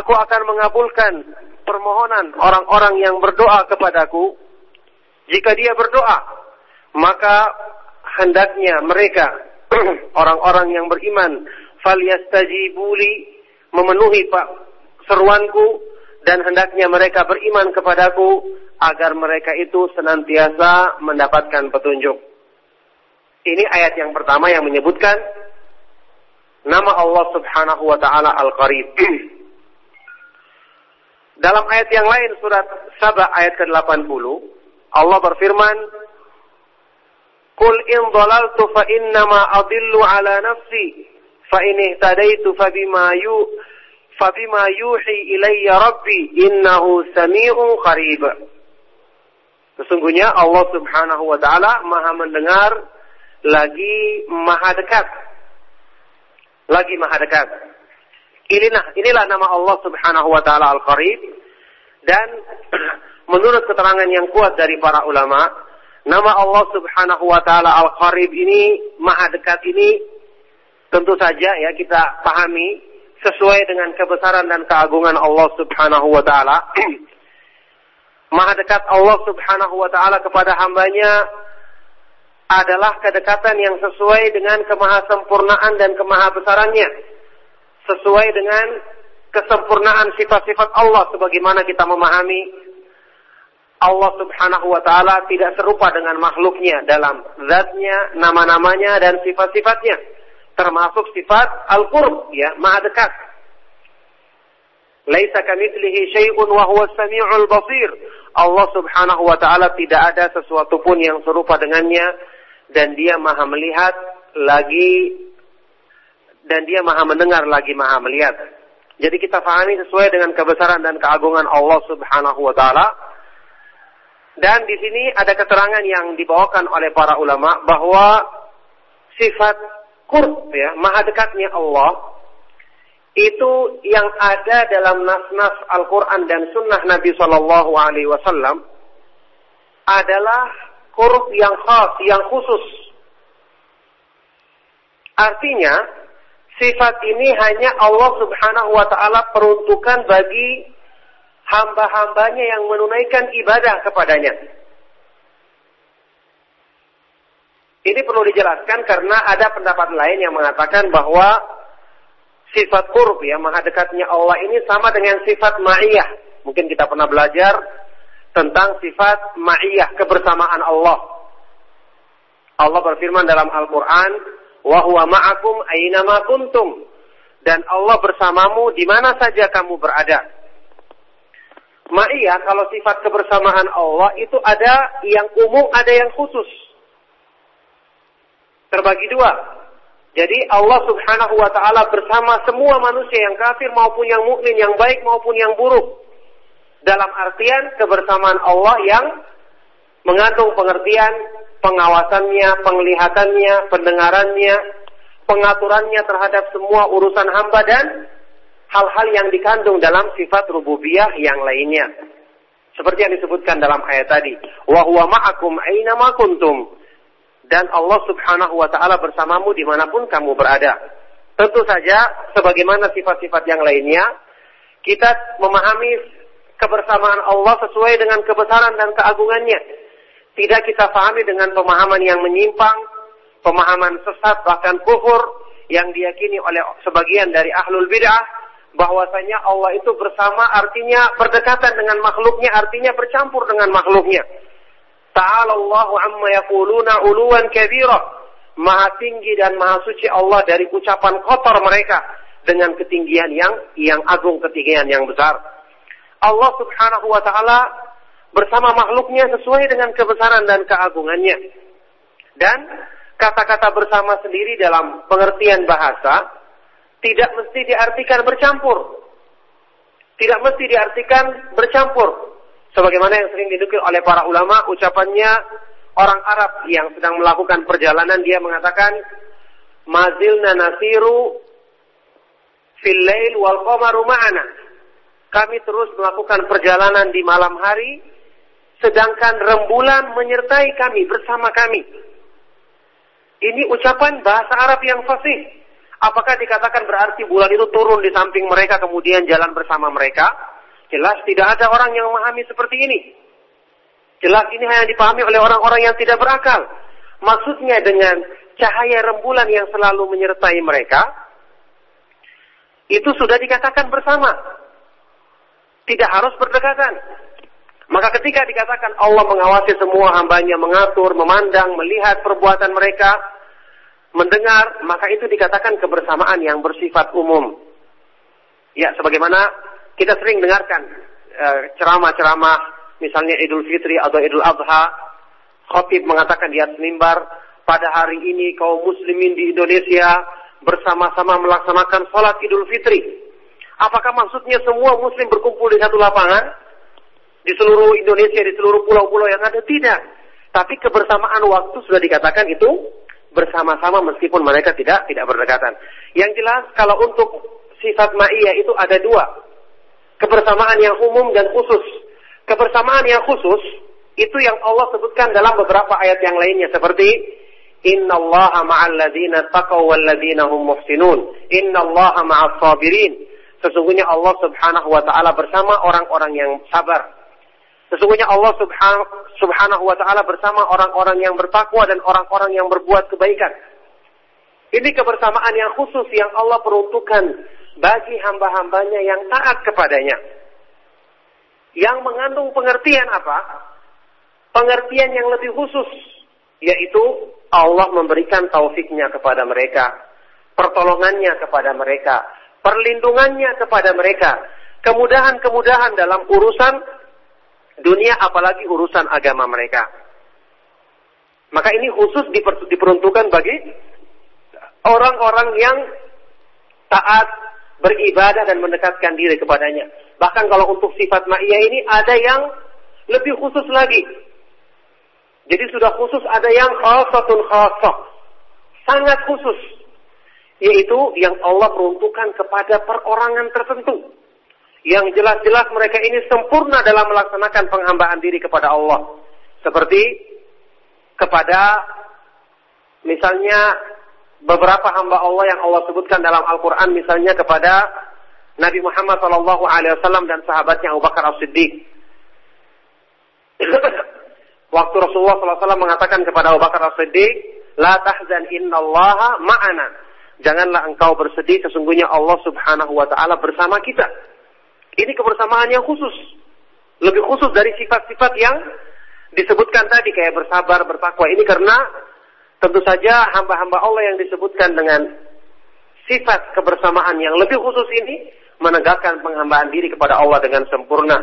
Aku akan mengabulkan permohonan orang-orang yang berdoa kepadaku. Jika dia berdoa, maka hendaknya mereka orang-orang yang beriman falyastajibu li, memenuhi seruanku, dan hendaknya mereka beriman kepadaku agar mereka itu senantiasa mendapatkan petunjuk. Ini ayat yang pertama yang menyebutkan nama Allah Subhanahu wa taala Al-Qoriib. Dalam ayat yang lain surat Saba ayat ke-80 Allah berfirman, "Qul in dhalaltu fa innama adillu ala nafsi fa in ihtadaitu fa bima yuhi ilayya rabbi innahu sami'un qarib." Sesungguhnya Allah Subhanahu wa taala Maha mendengar lagi Maha dekat. Lagi Maha dekat. Inilah nama Allah Subhanahu wa taala Al-Qoriib, dan menurut keterangan yang kuat dari para ulama, nama Allah Subhanahu wa taala Al-Qoriib ini, Maha dekat ini, tentu saja ya kita pahami sesuai dengan kebesaran dan keagungan Allah Subhanahu wa taala. Maha dekat Allah Subhanahu wa taala kepada hambanya adalah kedekatan yang sesuai dengan kemahasempurnaan dan kemahabesarannya, sesuai dengan kesempurnaan sifat-sifat Allah sebagaimana kita memahami Allah Subhanahu wa taala tidak serupa dengan makhluknya dalam zatnya, nama-namanya, dan sifat-sifatnya, termasuk sifat al-qurb, ya, Maha dekat. Laisa kamitslihi syai'un wa huwa as-sami'ul basir. Allah Subhanahu wa taala tidak ada sesuatu pun yang serupa dengannya, dan Dia Maha melihat lagi, dan Dia Maha mendengar lagi Maha melihat. Jadi kita pahami sesuai dengan kebesaran dan keagungan Allah Subhanahu wa taala. Dan di sini ada keterangan yang dibawakan oleh para ulama bahwa sifat qurb, ya, Maha dekatnya Allah, itu yang ada dalam nas-nas Al-Qur'an dan sunnah Nabi sallallahu alaihi wasallam adalah qurb yang khas, yang khusus. Artinya, sifat ini hanya Allah Subhanahu wa taala peruntukan bagi hamba-hambanya yang menunaikan ibadah kepadanya. Ini perlu dijelaskan karena ada pendapat lain yang mengatakan bahwa sifat qurb, ya, Maha dekatnya Allah ini sama dengan sifat ma'iyah. Mungkin kita pernah belajar tentang sifat ma'iyah, kebersamaan Allah. Allah berfirman dalam Al-Quran, "Wa huwa ma'akum aina ma kuntum." Dan Allah bersamamu di mana saja kamu berada. Ma'iyah, kalau sifat kebersamaan Allah itu ada yang umum, ada yang khusus, terbagi dua. Jadi Allah Subhanahu wa taala bersama semua manusia, yang kafir maupun yang mukmin, yang baik maupun yang buruk, dalam artian kebersamaan Allah yang mengandung pengertian pengawasannya, penglihatannya, pendengarannya, pengaturannya terhadap semua urusan hamba dan hal-hal yang dikandung dalam sifat rububiyah yang lainnya. Seperti yang disebutkan dalam ayat tadi, "Wa huwa ma'akum aina ma kuntum." Dan Allah Subhanahu wa taala bersamamu dimanapun kamu berada. Tentu saja sebagaimana sifat-sifat yang lainnya, kita memahami kebersamaan Allah sesuai dengan kebesaran dan keagungannya. Tidak kita pahami dengan pemahaman yang menyimpang, pemahaman sesat bahkan kufur yang diyakini oleh sebagian dari ahlul bid'ah, bahwasanya Allah itu bersama artinya berdekatan dengan makhluknya, artinya bercampur dengan makhluknya. Ta'alallahu amma yaquluna uluwan kabira. Maha tinggi dan maha suci Allah dari ucapan kotor mereka dengan ketinggian yang agung, ketinggian yang besar. Allah Subhanahu wa taala bersama makhluknya sesuai dengan kebesaran dan keagungannya. Dan kata-kata bersama sendiri dalam pengertian bahasa tidak mesti diartikan bercampur. Tidak mesti diartikan bercampur. Sebagaimana yang sering didukir oleh para ulama, ucapannya orang Arab yang sedang melakukan perjalanan, dia mengatakan, "Mazilna nasiru fil lail wal qamaru ma'ana." Kami terus melakukan perjalanan di malam hari, sedangkan rembulan menyertai kami, bersama kami. Ini ucapan bahasa Arab yang fasih. Apakah dikatakan berarti bulan itu turun di samping mereka kemudian jalan bersama mereka? Jelas tidak ada orang yang memahami seperti ini. Jelas ini hanya dipahami oleh orang-orang yang tidak berakal. maksudnya dengan cahaya rembulan yang selalu menyertai mereka, itu sudah dikatakan bersama, tidak harus berdekatan. Maka ketika dikatakan Allah mengawasi semua hambanya, mengatur, memandang, melihat perbuatan mereka, mendengar, maka itu dikatakan kebersamaan yang bersifat umum. Ya, sebagaimana kita sering dengarkan ceramah-ceramah, misalnya Idul Fitri atau Idul Adha, khatib mengatakan di atas mimbar, pada hari ini kaum muslimin di Indonesia bersama-sama melaksanakan salat Idul Fitri. Apakah maksudnya semua muslim berkumpul di satu lapangan di seluruh Indonesia, di seluruh pulau-pulau yang ada? Tidak. Tapi kebersamaan waktu sudah dikatakan itu bersama-sama meskipun mereka tidak berdekatan. Yang jelas kalau untuk sifat ma'iyah itu ada dua, kebersamaan yang umum dan khusus. Kebersamaan yang khusus itu yang Allah sebutkan dalam beberapa ayat yang lainnya, seperti Innallaha ma'al ladzina taqaw wal ladzina hum muhsinun, Innallaha ma'as sabirin. Sesungguhnya Allah Subhanahu wa taala bersama orang-orang yang sabar. Sesungguhnya Allah Subhanahu wa taala bersama orang-orang yang bertakwa dan orang-orang yang berbuat kebaikan. Ini kebersamaan yang khusus yang Allah peruntukkan bagi hamba-hambanya yang taat kepadanya. Yang mengandung pengertian apa? Pengertian yang lebih khusus, yaitu Allah memberikan taufiknya kepada mereka, pertolongannya kepada mereka, perlindungannya kepada mereka, kemudahan-kemudahan dalam urusan dunia apalagi urusan agama mereka. Maka ini khusus diperuntukkan bagi orang-orang yang taat, beribadah dan mendekatkan diri kepadanya. Bahkan kalau untuk sifat ma'iyah ini ada yang lebih khusus lagi. Jadi sudah khusus, ada yang khasatun khasah, sangat khusus, yaitu yang Allah peruntukkan kepada perorangan tertentu, yang jelas-jelas mereka ini sempurna dalam melaksanakan penghambaan diri kepada Allah, seperti kepada misalnya beberapa hamba Allah yang Allah sebutkan dalam Al-Quran, misalnya kepada Nabi Muhammad SAW dan sahabatnya Abu Bakar Ash-Shiddiq. Waktu Rasulullah SAW mengatakan kepada Abu Bakar Ash-Shiddiq, La tahzan innallaha ma'ana. Janganlah engkau bersedih, sesungguhnya Allah Subhanahu wa ta'ala bersama kita. Ini kebersamaan yang khusus, lebih khusus dari sifat-sifat yang disebutkan tadi, kayak bersabar, bertakwa. Ini karena tentu saja hamba-hamba Allah yang disebutkan dengan sifat kebersamaan yang lebih khusus ini menegakkan penghambaan diri kepada Allah dengan sempurna.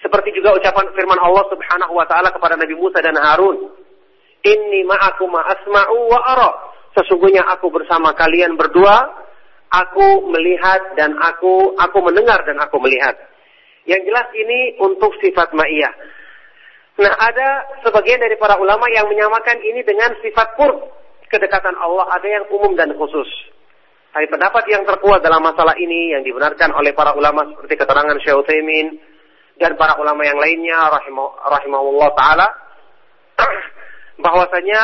Seperti juga ucapan firman Allah Subhanahu wa taala kepada Nabi Musa dan Harun, "Inni ma'akum asma'u wa ara." Sesungguhnya aku bersama kalian berdua, aku melihat dan aku mendengar dan aku melihat. Yang jelas ini untuk sifat ma'iyah. Nah, ada sebagian dari para ulama yang menyamakan ini dengan sifat qurb, kedekatan Allah, ada yang umum dan khusus. Tapi pendapat yang terkuat dalam masalah ini yang dibenarkan oleh para ulama seperti keterangan Syaikh Utsaimin dan para ulama yang lainnya rahimahullah ta'ala, bahwasanya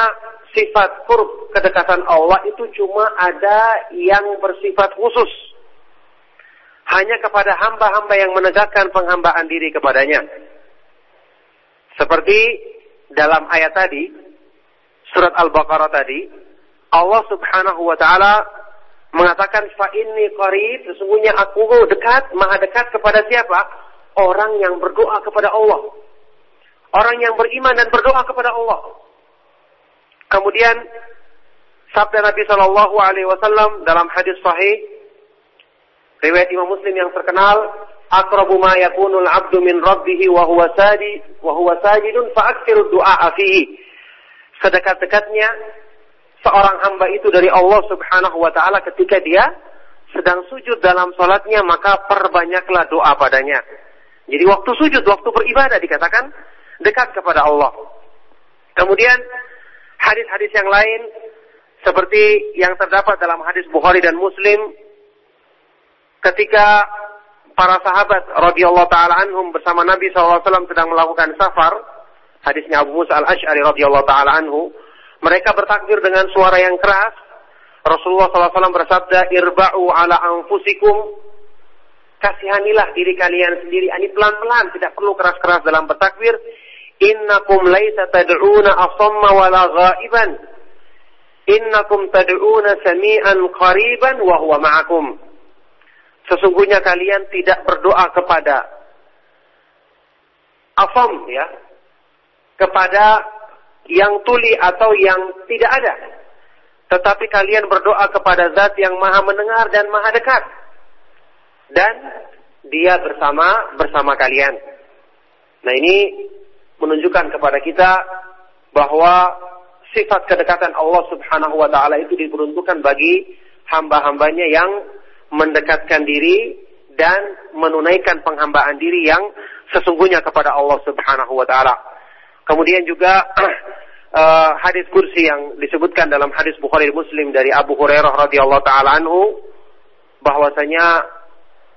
sifat qurb, kedekatan Allah itu cuma ada yang bersifat khusus, hanya kepada hamba-hamba yang menegakkan penghambaan diri kepadanya. Seperti dalam ayat tadi, surat Al-Baqarah tadi, Allah Subhanahu wa ta'ala mengatakan, Fa inni qarib, sesungguhnya aku dekat, maha dekat kepada siapa? Orang yang berdoa kepada Allah, orang yang beriman dan berdoa kepada Allah. Kemudian sabda Nabi SAW dalam hadis sahih riwayat Imam Muslim yang terkenal, Aqrabu ma yakunul abdu min rabbihi wa huwa sajidun fa aktsiru du'a fihi. Sedekat-dekatnya seorang hamba itu dari Allah Subhanahu wa taala ketika dia sedang sujud dalam salatnya, maka perbanyaklah doa padanya. Jadi waktu sujud, waktu beribadah dikatakan dekat kepada Allah. Kemudian hadis-hadis yang lain seperti yang terdapat dalam hadis Bukhari dan Muslim, ketika para sahabat radhiyallahu taala anhum bersama Nabi SAW sedang melakukan safar, hadisnya Abu Musa Al-Ashari radhiyallahu taala anhu, mereka bertakbir dengan suara yang keras. Rasulullah SAW bersabda, Irba'u ala anfusikum, kasihanilah diri kalian sendiri. Ini pelan-pelan, tidak perlu keras-keras dalam bertakbir. Innakum laisa tad'una asamma wala ghaiban. Innakum tad'una sami'an qariban wa huwa ma'akum. Sesungguhnya kalian tidak berdoa kepada asam, ya, kepada yang tuli atau yang tidak ada, tetapi kalian berdoa kepada zat yang maha mendengar dan maha dekat, dan dia bersama kalian. Nah, ini menunjukkan kepada kita bahwa sifat kedekatan Allah Subhanahu wa ta'ala itu diperuntukkan bagi hamba-hambanya yang mendekatkan diri dan menunaikan penghambaan diri yang sesungguhnya kepada Allah Subhanahu wa ta'ala. Kemudian juga hadis kursi yang disebutkan dalam hadis Bukhari Muslim dari Abu Hurairah radhiyallahu ta'ala anhu, bahwasanya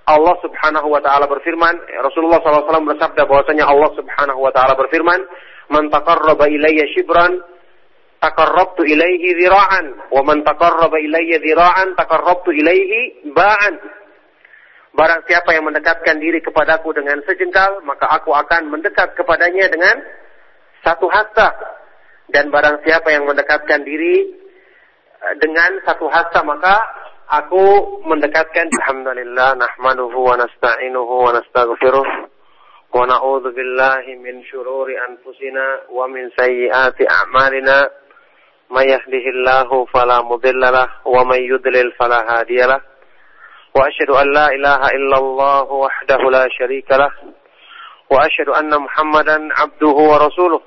Allah Subhanahu wa ta'ala berfirman, Rasulullah SAW bersabda bahwasanya Allah Subhanahu wa ta'ala berfirman, "Man taqarraba ilayya shibran taqarrabtu ilaihi dhira'an, wa man taqarraba ilayya dhira'an taqarrabtu ilaihi ba'an." Barang siapa yang mendekatkan diri kepadaku dengan sejengkal, maka aku akan mendekat kepadanya dengan satu hasta, dan barang siapa yang mendekatkan diri dengan satu hasta, maka aku mendekatkan. Alhamdulillah nahmaduhu wa nasta'inuhu wa nastaghfiruh wa na'udzu billahi min syururi anfusina wa min sayyiati a'malina. Man yahdihillahu fala mudilla lahu wa man yudlil fala hadiya lahu. Wa asyhadu an la ilaha illallah wahdahu la syarika lahu wa asyhadu anna Muhammadan 'abduhu wa rasuluh.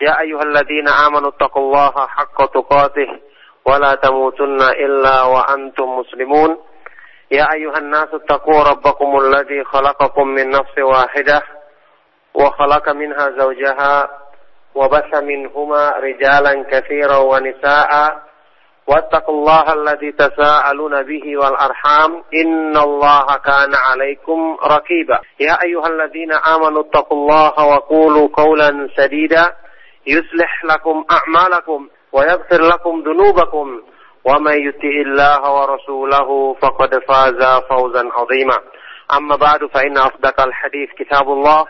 Ya ayyuhalladzina amanu taqullaha haqqa tuqatih wa la tamutunna illa wa antum muslimun. Ya ayyuhannasu taqu rabbakumul ladzi khalaqakum min nafsin wahidah wa khalaqa minha zawjaha وبث منهما رجالا كثيرا ونساء واتقوا الله الذي تساءلون به والأرحام إن الله كان عليكم رقيبا يا أيها الذين آمنوا اتقوا الله وقولوا قولا سديدا يصلح لكم أعمالكم ويغفر لكم ذنوبكم ومن يطع الله ورسوله فقد فاز فوزا عظيما أما بعد فإن أصدق الحديث كتاب الله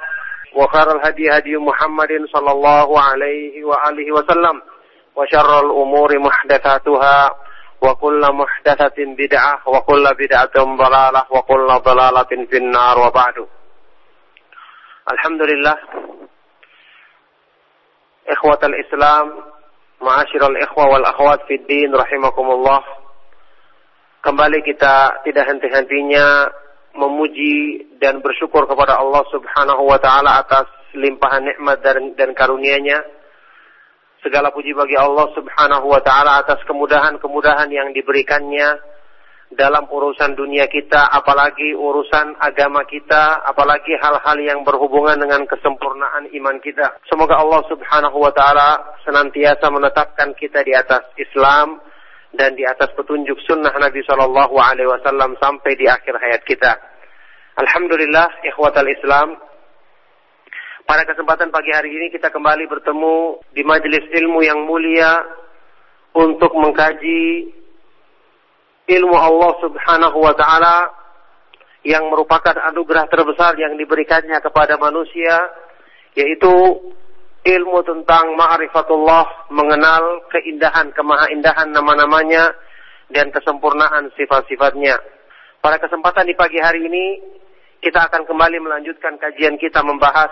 وخير الهدي هدي محمد صلى الله عليه وآله وسلم وشر الأمور محدثاتها وكل محدثة بدعة وكل بدعة ضلالة وكل ضلالة في النار وبعد الحمد لله إخوة الإسلام معاشر الإخوة والأخوات في الدين رحمكم الله. Kembali kita tidak henti-hentinya memuji dan bersyukur kepada Allah Subhanahu wa ta'ala atas limpahan nikmat dan karunia-Nya. Segala puji bagi Allah Subhanahu wa ta'ala atas kemudahan-kemudahan yang diberikannya dalam urusan dunia kita, apalagi urusan agama kita, apalagi hal-hal yang berhubungan dengan kesempurnaan iman kita. Semoga Allah Subhanahu wa ta'ala senantiasa menetapkan kita di atas Islam dan di atas petunjuk sunnah Nabi Sallallahu Alaihi Wasallam sampai di akhir hayat kita. Alhamdulillah, ikhwatal Islam. Pada kesempatan pagi hari ini kita kembali bertemu di majelis ilmu yang mulia untuk mengkaji ilmu Allah Subhanahu Wa Taala yang merupakan anugerah terbesar yang diberikannya kepada manusia, yaitu ilmu tentang ma'rifatullah, mengenal keindahan, kemahaindahan nama-namanya dan kesempurnaan sifat-sifatnya. Pada kesempatan di pagi hari ini, kita akan kembali melanjutkan kajian kita membahas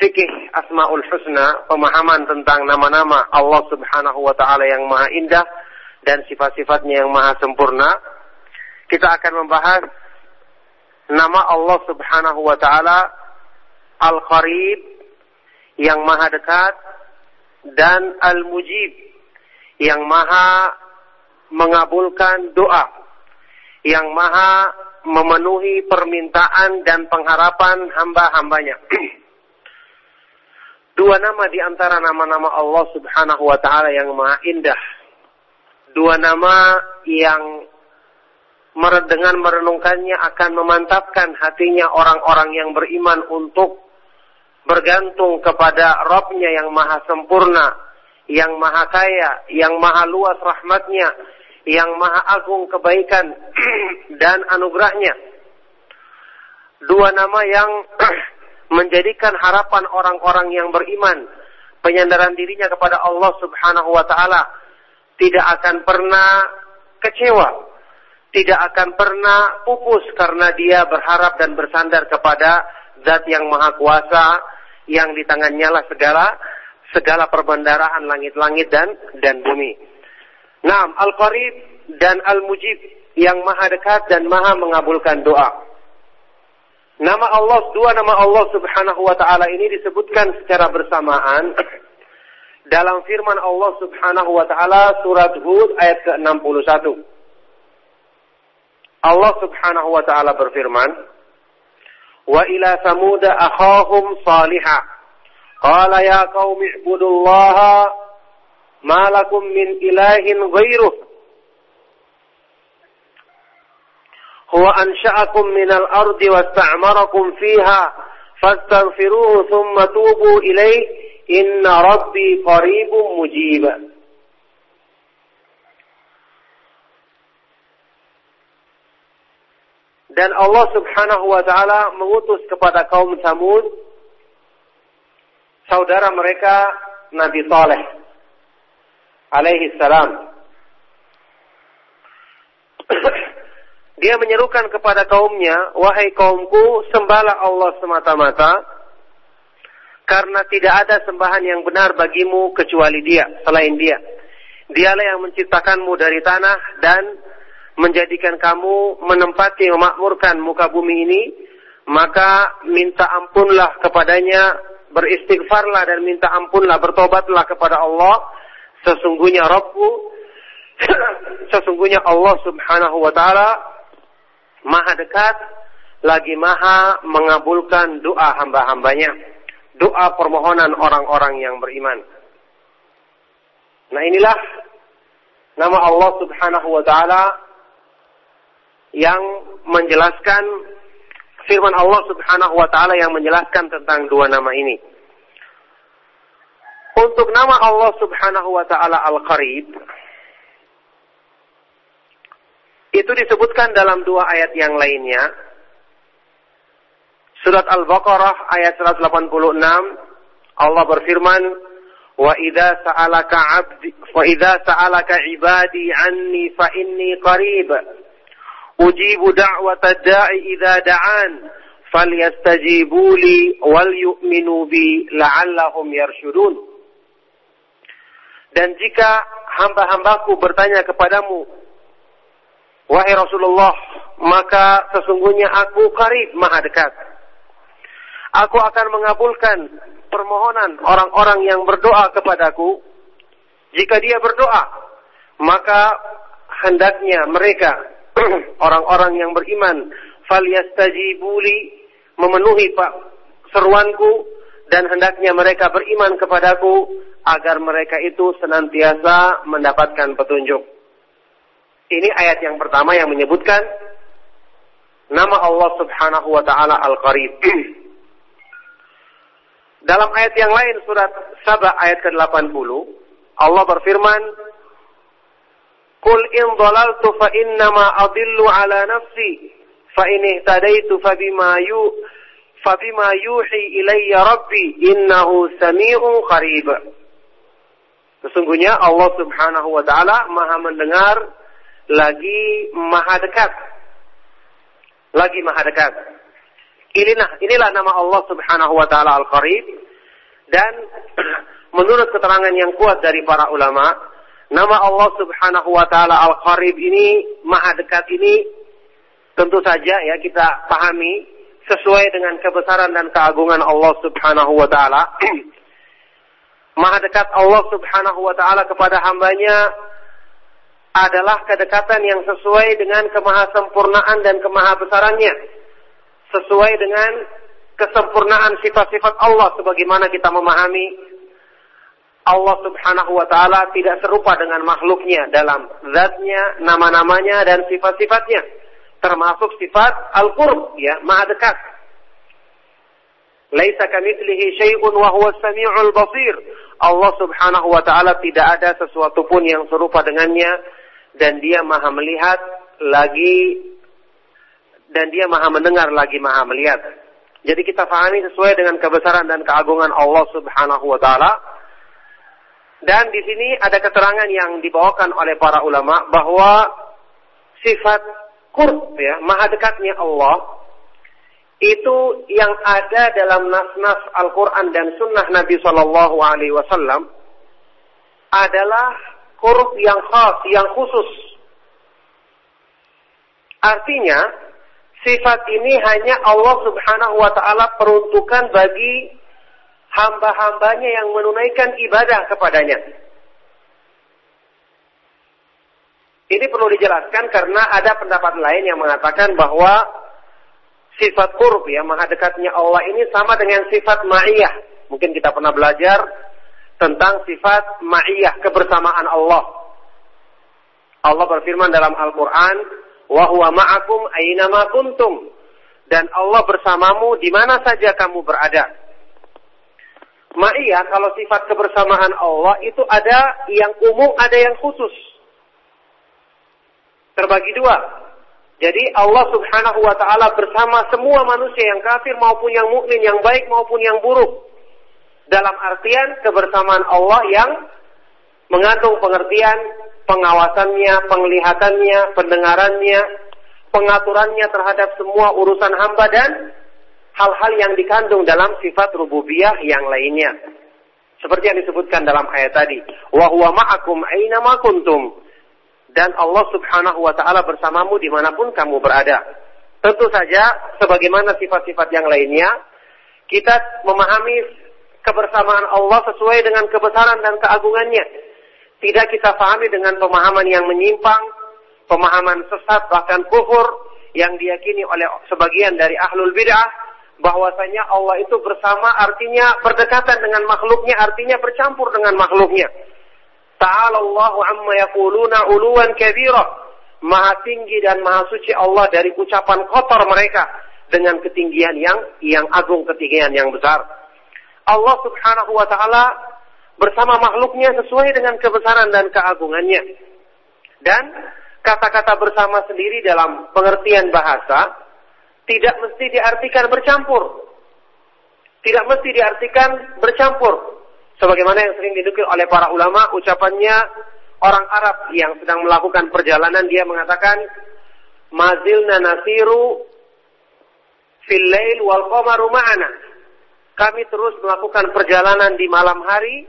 Fiqih Asmaul Husna, pemahaman tentang nama-nama Allah Subhanahu wa ta'ala yang maha indah dan sifat-sifatnya yang maha sempurna. Kita akan membahas nama Allah Subhanahu wa ta'ala Al Qoriib, yang maha dekat, dan Al Mujiib, yang maha mengabulkan doa, yang maha memenuhi permintaan dan pengharapan hamba-hambanya. Dua nama di antara nama-nama Allah Subhanahu wa ta'ala yang maha indah, dua nama yang dengan merenungkannya akan memantapkan hatinya orang-orang yang beriman untuk bergantung kepada Rabb-Nya yang maha sempurna, yang maha kaya, yang maha luas rahmat-Nya, yang maha agung kebaikan dan anugerah-Nya. Dua nama yang menjadikan harapan orang-orang yang beriman, penyandaran dirinya kepada Allah Subhanahu wa taala, tidak akan pernah kecewa, tidak akan pernah pupus karena dia berharap dan bersandar kepada Zat yang Maha Kuasa yang di tangannya lah segala perbendaharaan langit-langit dan bumi. Naam, Al Qoriib dan Al Mujib, yang Maha Dekat dan Maha Mengabulkan Doa. Dua nama Allah Subhanahu wa taala ini disebutkan secara bersamaan dalam firman Allah Subhanahu wa taala surat Hud ayat ke-61. Allah Subhanahu wa taala berfirman, "Wa ila Tsamud akhahum Saliha. Qala ya qaumi ibudullaha ma lakum min ilahin ghairuh." Huwa ansha'akum minal ardi wasta'marakum fiha fastaghfiruhu thumma tubu ilayhi inna rabbi qaribun mujib. Dan Allah Subhanahu wa taala mengutus kepada kaum Tsamud saudara mereka Nabi Saleh alaihi salam. Dia menyerukan kepada kaumnya, wahai kaumku, sembahlah Allah semata-mata, karena tidak ada sembahan yang benar bagimu kecuali Dia, selain Dia. Dialah yang menciptakanmu dari tanah dan menjadikan kamu menempati memakmurkan muka bumi ini, maka minta ampunlah kepadanya, beristighfarlah dan minta ampunlah, bertobatlah kepada Allah, sesungguhnya Rabbku, sesungguhnya Allah Subhanahu wa taala Maha Dekat lagi Maha Mengabulkan doa hamba-hambanya, doa permohonan orang-orang yang beriman. Nah, inilah nama Allah Subhanahu wa taala yang menjelaskan firman Allah Subhanahu wa taala yang menjelaskan tentang dua nama ini. Untuk nama Allah Subhanahu wa taala Al-Qoriib, itu disebutkan dalam dua ayat yang lainnya. Surat Al-Baqarah ayat 186, Allah berfirman, "Wa idza sa'alaka 'ibadi 'anni fa inni qarib. Ujibu da'wata da'i idza da'an, falyastajibu li wal yu'minu bi la'allahum yarshudun." Dan jika hamba-hambaku bertanya kepadamu, wahai Rasulullah, maka sesungguhnya aku qarib, Maha Dekat. Aku akan mengabulkan permohonan orang-orang yang berdoa kepadaku. Jika dia berdoa, maka hendaknya mereka, orang-orang yang beriman, falyastajibu li, memenuhi seruanku, dan hendaknya mereka beriman kepadaku, agar mereka itu senantiasa mendapatkan petunjuk. Ini ayat yang pertama yang menyebutkan nama Allah Subhanahu wa taala Al-Qoriib. Dalam ayat yang lain surat Saba ayat ke-80, Allah berfirman, "Qul in dhalaltu fa innama adillu ala nafsi fa in ihtadaitu fa bima yuhi ilayya rabbi innahu samii'un qariib." Sesungguhnya Allah Subhanahu wa taala Maha Mendengar lagi Maha Dekat. Inilah nama Allah Subhanahu wa taala Al-Qoriib, dan menurut keterangan yang kuat dari para ulama, nama Allah Subhanahu wa taala Al-Qoriib ini, Maha Dekat ini, tentu saja ya kita pahami sesuai dengan kebesaran dan keagungan Allah Subhanahu wa taala. Maha Dekat Allah Subhanahu wa taala kepada hambanya adalah kedekatan yang sesuai dengan kemahasempurnaan dan kemahabesarannya, sesuai dengan kesempurnaan sifat-sifat Allah, sebagaimana kita memahami Allah Subhanahu wa taala tidak serupa dengan makhluknya dalam zatnya, nama-namanya, dan sifat-sifatnya, termasuk sifat Al-Qurb, ya, Maha Dekat. Laisa kamitslihi syai'un wa huwas samii'ul basir. Allah Subhanahu wa taala tidak ada sesuatu pun yang serupa dengannya, dan Dia Maha Melihat lagi, dan Dia Maha Mendengar lagi Maha Melihat. Jadi kita fahami sesuai dengan kebesaran dan keagungan Allah Subhanahu wa taala. Dan di sini ada keterangan yang dibawakan oleh para ulama bahwa sifat qurb, ya, maha dekatnya Allah, itu yang ada dalam nas-nas Al-Quran dan Sunnah Nabi Sallallahu Alaihi Wasallam adalah qurb yang khas, yang khusus. Artinya sifat ini hanya Allah Subhanahu Wa Taala peruntukan bagi hamba-hambanya yang menunaikan ibadah kepadanya. Ini perlu dijelaskan karena ada pendapat lain yang mengatakan bahwa sifat qurb, ya, maha dekatnya Allah ini sama dengan sifat ma'iyah. Mungkin kita pernah belajar tentang sifat ma'iyah, kebersamaan Allah. Allah berfirman dalam Al-Quran, wa huwa ma'akum aynama kuntum, dan Allah bersamamu di mana saja kamu berada. Ma'iyah, kalau sifat kebersamaan Allah itu ada yang umum, ada yang khusus. Terbagi dua. Jadi Allah Subhanahu wa taala bersama semua manusia, yang kafir maupun yang mukmin, yang baik maupun yang buruk. Dalam artian kebersamaan Allah yang mengandung pengertian, pengawasannya, penglihatannya, pendengarannya, pengaturannya terhadap semua urusan hamba dan hal-hal yang dikandung dalam sifat rububiyah yang lainnya. Seperti yang disebutkan dalam ayat tadi, wa huwa ma'akum aina ma kuntum, dan Allah Subhanahu wa taala bersamamu dimanapun kamu berada. Tentu saja sebagaimana sifat-sifat yang lainnya, kita memahami kebersamaan Allah sesuai dengan kebesaran dan keagungannya. Tidak kita pahami dengan pemahaman yang menyimpang, pemahaman sesat bahkan kufur yang diyakini oleh sebagian dari ahlul bid'ah, bahwasanya Allah itu bersama artinya berdekatan dengan makhluknya, artinya bercampur dengan makhluknya. Ta'alallahu amma yaquluna uluwan kabira. Maha tinggi dan maha suci Allah dari ucapan kotor mereka dengan ketinggian yang agung, ketinggian yang besar. Allah Subhanahu wa taala bersama makhluknya sesuai dengan kebesaran dan keagungannya. Dan kata-kata bersama sendiri dalam pengertian bahasa tidak mesti diartikan bercampur. Tidak mesti diartikan bercampur. Sebagaimana yang sering didukir oleh para ulama, ucapannya orang Arab yang sedang melakukan perjalanan, dia mengatakan, mazilna nasiru fil lail wal qamaru ma'ana. Kami terus melakukan perjalanan di malam hari,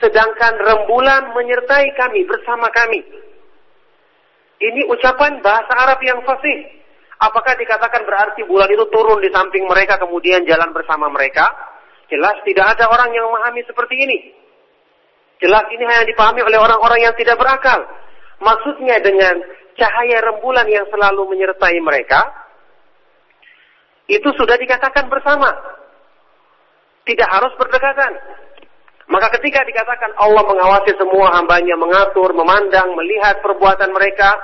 sedangkan rembulan menyertai kami, bersama kami. Ini ucapan bahasa Arab yang fasih. Apakah dikatakan berarti bulan itu turun di samping mereka kemudian jalan bersama mereka? Jelas tidak ada orang yang memahami seperti ini. Jelas ini hanya dipahami oleh orang-orang yang tidak berakal. Maksudnya dengan cahaya rembulan yang selalu menyertai mereka, itu sudah dikatakan bersama. Tidak harus berdekatan. Maka ketika dikatakan Allah mengawasi semua hambanya, mengatur, memandang, melihat perbuatan mereka,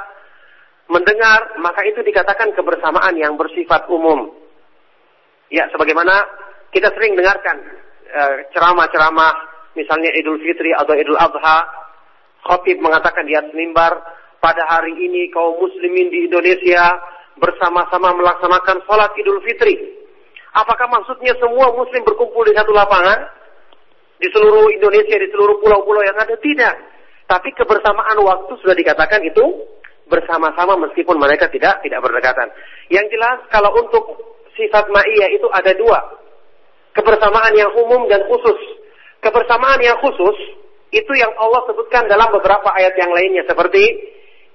mendengar, maka itu dikatakan kebersamaan yang bersifat umum. Ya, sebagaimana kita sering dengarkan ceramah-ceramah, misalnya Idul Fitri atau Idul Adha, khatib mengatakan di atas mimbar, pada hari ini kaum muslimin di Indonesia bersama-sama melaksanakan sholat Idul Fitri. Apakah maksudnya semua muslim berkumpul di satu lapangan di seluruh Indonesia, di seluruh pulau-pulau yang ada? Tidak. Tapi kebersamaan waktu sudah dikatakan itu bersama-sama meskipun mereka tidak berdekatan. Yang jelas kalau untuk sifat ma'iyah itu ada dua, kebersamaan yang umum dan khusus. Kebersamaan yang khusus itu yang Allah sebutkan dalam beberapa ayat yang lainnya, seperti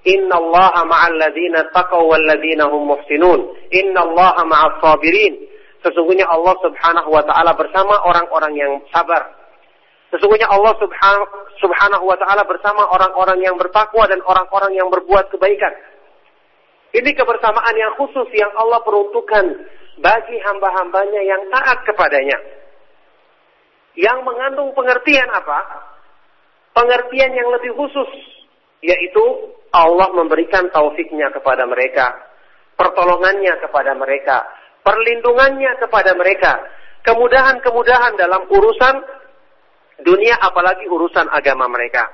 innallaha ma'al ladzina taqaw wal ladzina hum muhsinun, innallaha ma'as sabirin. Sesungguhnya Allah Subhanahu wa taala bersama orang-orang yang sabar. Sesungguhnya Allah Subhanahu wa taala bersama orang-orang yang bertakwa dan orang-orang yang berbuat kebaikan. Ini kebersamaan yang khusus yang Allah peruntukkan bagi hamba-hambanya yang taat kepadanya. Yang mengandung pengertian apa? Pengertian yang lebih khusus, yaitu Allah memberikan taufiknya kepada mereka, pertolongannya kepada mereka, perlindungannya kepada mereka, kemudahan-kemudahan dalam urusan dunia apalagi urusan agama mereka.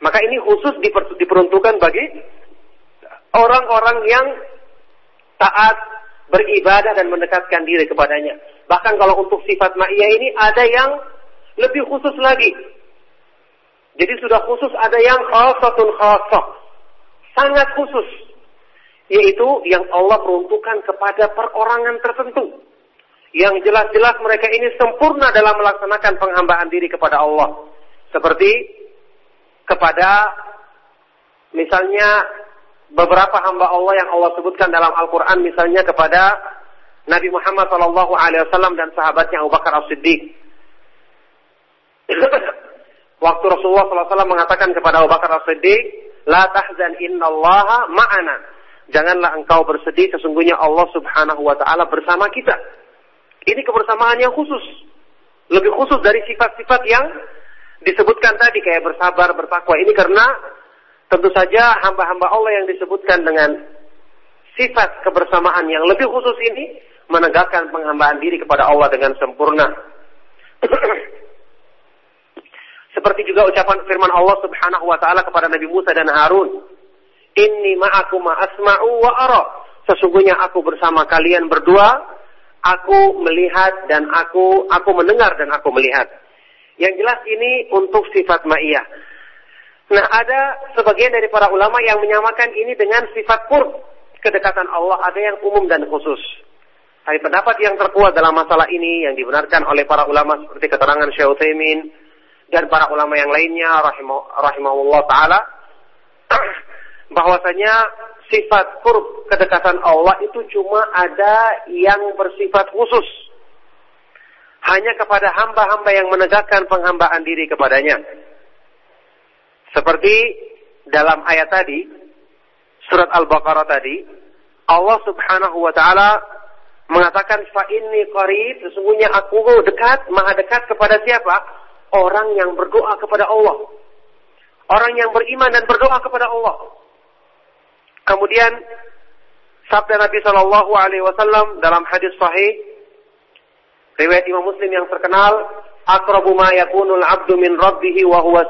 Maka ini khusus diperuntukkan bagi orang-orang yang taat beribadah dan mendekatkan diri kepadanya. Bahkan kalau untuk sifat ma'iyah ini ada yang lebih khusus lagi. Jadi sudah khusus, ada yang khasatun khasah, sangat khusus, yaitu yang Allah peruntukkan kepada perorangan tertentu, yang jelas-jelas mereka ini sempurna dalam melaksanakan penghambaan diri kepada Allah. Seperti kepada misalnya beberapa hamba Allah yang Allah sebutkan dalam Al-Quran, misalnya kepada Nabi Muhammad SAW dan sahabatnya Abu Bakar Ash-Shiddiq. Waktu Rasulullah SAW mengatakan kepada Abu Bakar Ash-Shiddiq, "La tahzan innallaha ma'ana." Janganlah engkau bersedih, sesungguhnya Allah Subhanahu wa taala bersama kita. Ini kebersamaan yang khusus, lebih khusus dari sifat-sifat yang disebutkan tadi, kayak bersabar, bertakwa. Ini karena tentu saja hamba-hamba Allah yang disebutkan dengan sifat kebersamaan yang lebih khusus ini menegakkan penghambaan diri kepada Allah dengan sempurna. Seperti juga ucapan firman Allah Subhanahu wa taala kepada Nabi Musa dan Harun, "Inni ma'akum asma'u wa ara." Sesungguhnya aku bersama kalian berdua, aku melihat dan aku mendengar dan aku melihat. Yang jelas ini untuk sifat ma'iyah. Nah, ada sebagian dari para ulama yang menyamakan ini dengan sifat qurb, kedekatan Allah, ada yang umum dan khusus. Tapi pendapat yang terkuat dalam masalah ini yang dibenarkan oleh para ulama seperti keterangan Syaikh Utsaimin dan para ulama yang lainnya rahimahullah ta'ala, bahwasanya sifat qurb, kedekatan Allah itu cuma ada yang bersifat khusus, hanya kepada hamba-hamba yang menegakkan penghambaan diri kepadanya. Seperti dalam ayat tadi, surat Al-Baqarah tadi, Allah Subhanahu wa taala mengatakan, "Fa inni qarib," sesungguhnya aku dekat, maha dekat kepada siapa? Orang yang berdoa kepada Allah. Orang yang beriman dan berdoa kepada Allah. Kemudian sabda Nabi sallallahu alaihi wasallam dalam hadis sahih riwayat Imam Muslim yang terkenal, "Aqrabu ma yakunul 'abdu min rabbih wa huwa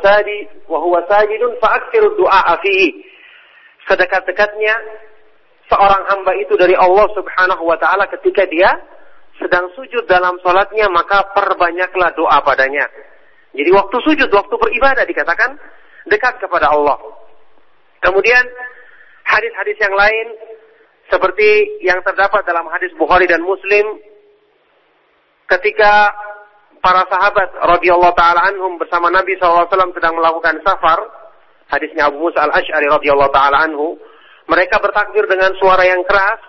sajid fa'aktsirud du'a fihi." Sedekat-dekatnya seorang hamba itu dari Allah Subhanahu wa taala ketika dia sedang sujud dalam salatnya, maka perbanyaklah doa padanya. Jadi waktu sujud, waktu beribadah dikatakan dekat kepada Allah. Kemudian hadis-hadis yang lain seperti yang terdapat dalam hadis Bukhari dan Muslim ketika para sahabat radhiyallahu taala anhum bersama Nabi SAW sedang melakukan safar, hadisnya Abu Musa Al-Ashari radhiyallahu taala anhu, mereka bertakbir dengan suara yang keras.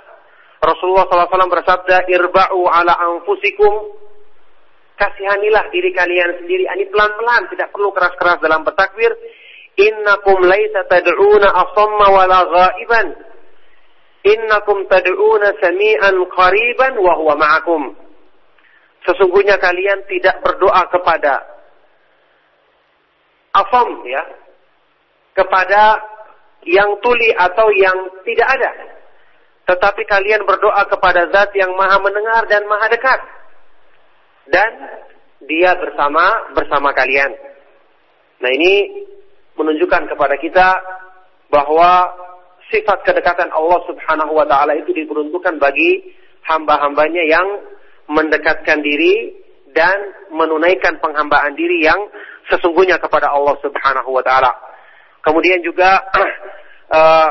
Rasulullah SAW bersabda, "Irba'u ala anfusikum," kasihanilah diri kalian sendiri. Ini pelan-pelan, tidak perlu keras-keras dalam bertakbir. "Innakum laisa tad'una asamma wala ghaiban, innakum tad'una sami'an qariban wa huwa ma'akum." Sesungguhnya kalian tidak berdoa kepada afam, ya, kepada yang tuli atau yang tidak ada, tetapi kalian berdoa kepada zat yang maha mendengar dan maha dekat, dan dia bersama kalian. Nah, ini menunjukkan kepada kita bahwa sifat kedekatan Allah Subhanahu wa ta'ala itu diperuntukkan bagi hamba-hambanya yang mendekatkan diri dan menunaikan penghambaan diri yang sesungguhnya kepada Allah Subhanahu wa taala. Kemudian juga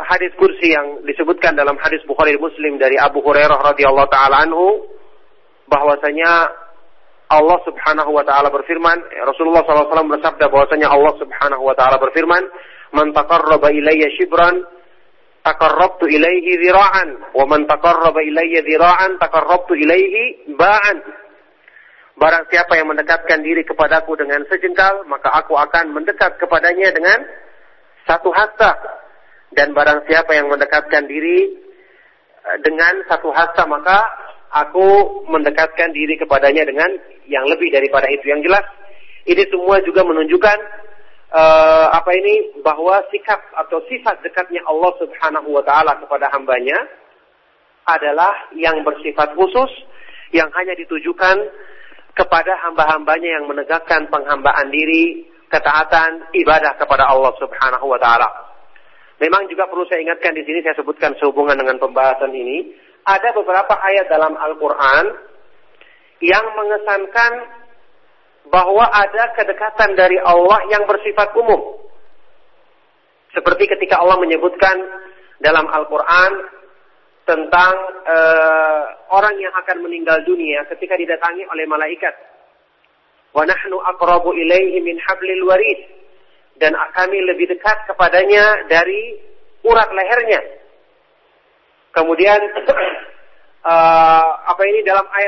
hadis kursi yang disebutkan dalam hadis Bukhari Muslim dari Abu Hurairah radhiyallahu taala anhu, bahwasanya Allah Subhanahu wa taala berfirman, Rasulullah sallallahu alaihi wasallam bersabda bahwasanya Allah Subhanahu wa taala berfirman, "Man taqarraba ilayya shibran taqarrabtu ilaihi dhira'an, wa man taqarraba ilayya dhira'an taqarrabtu ilaihi ba'an." Barang siapa yang mendekatkan diri kepadaku dengan sejengkal, maka aku akan mendekat kepadanya dengan satu hasta, dan barang siapa yang mendekatkan diri dengan satu hasta, maka aku mendekatkan diri kepadanya dengan yang lebih daripada itu. Yang jelas ini semua juga menunjukkan bahwa sikap atau sifat dekatnya Allah Subhanahu wa taala kepada hambanya adalah yang bersifat khusus, yang hanya ditujukan kepada hamba-hambanya yang menegakkan penghambaan diri, ketaatan, ibadah kepada Allah Subhanahu wa taala. Memang juga perlu saya ingatkan di sini, saya sebutkan sehubungan dengan pembahasan ini, ada beberapa ayat dalam Al-Quran yang mengesankan bahwa ada kedekatan dari Allah yang bersifat umum. Seperti ketika Allah menyebutkan dalam Al-Quran tentang orang yang akan meninggal dunia ketika didatangi oleh malaikat. Wa nahnu aqrabu ilaihi min hablil warid, dan kami lebih dekat kepadanya dari urat lehernya. Kemudian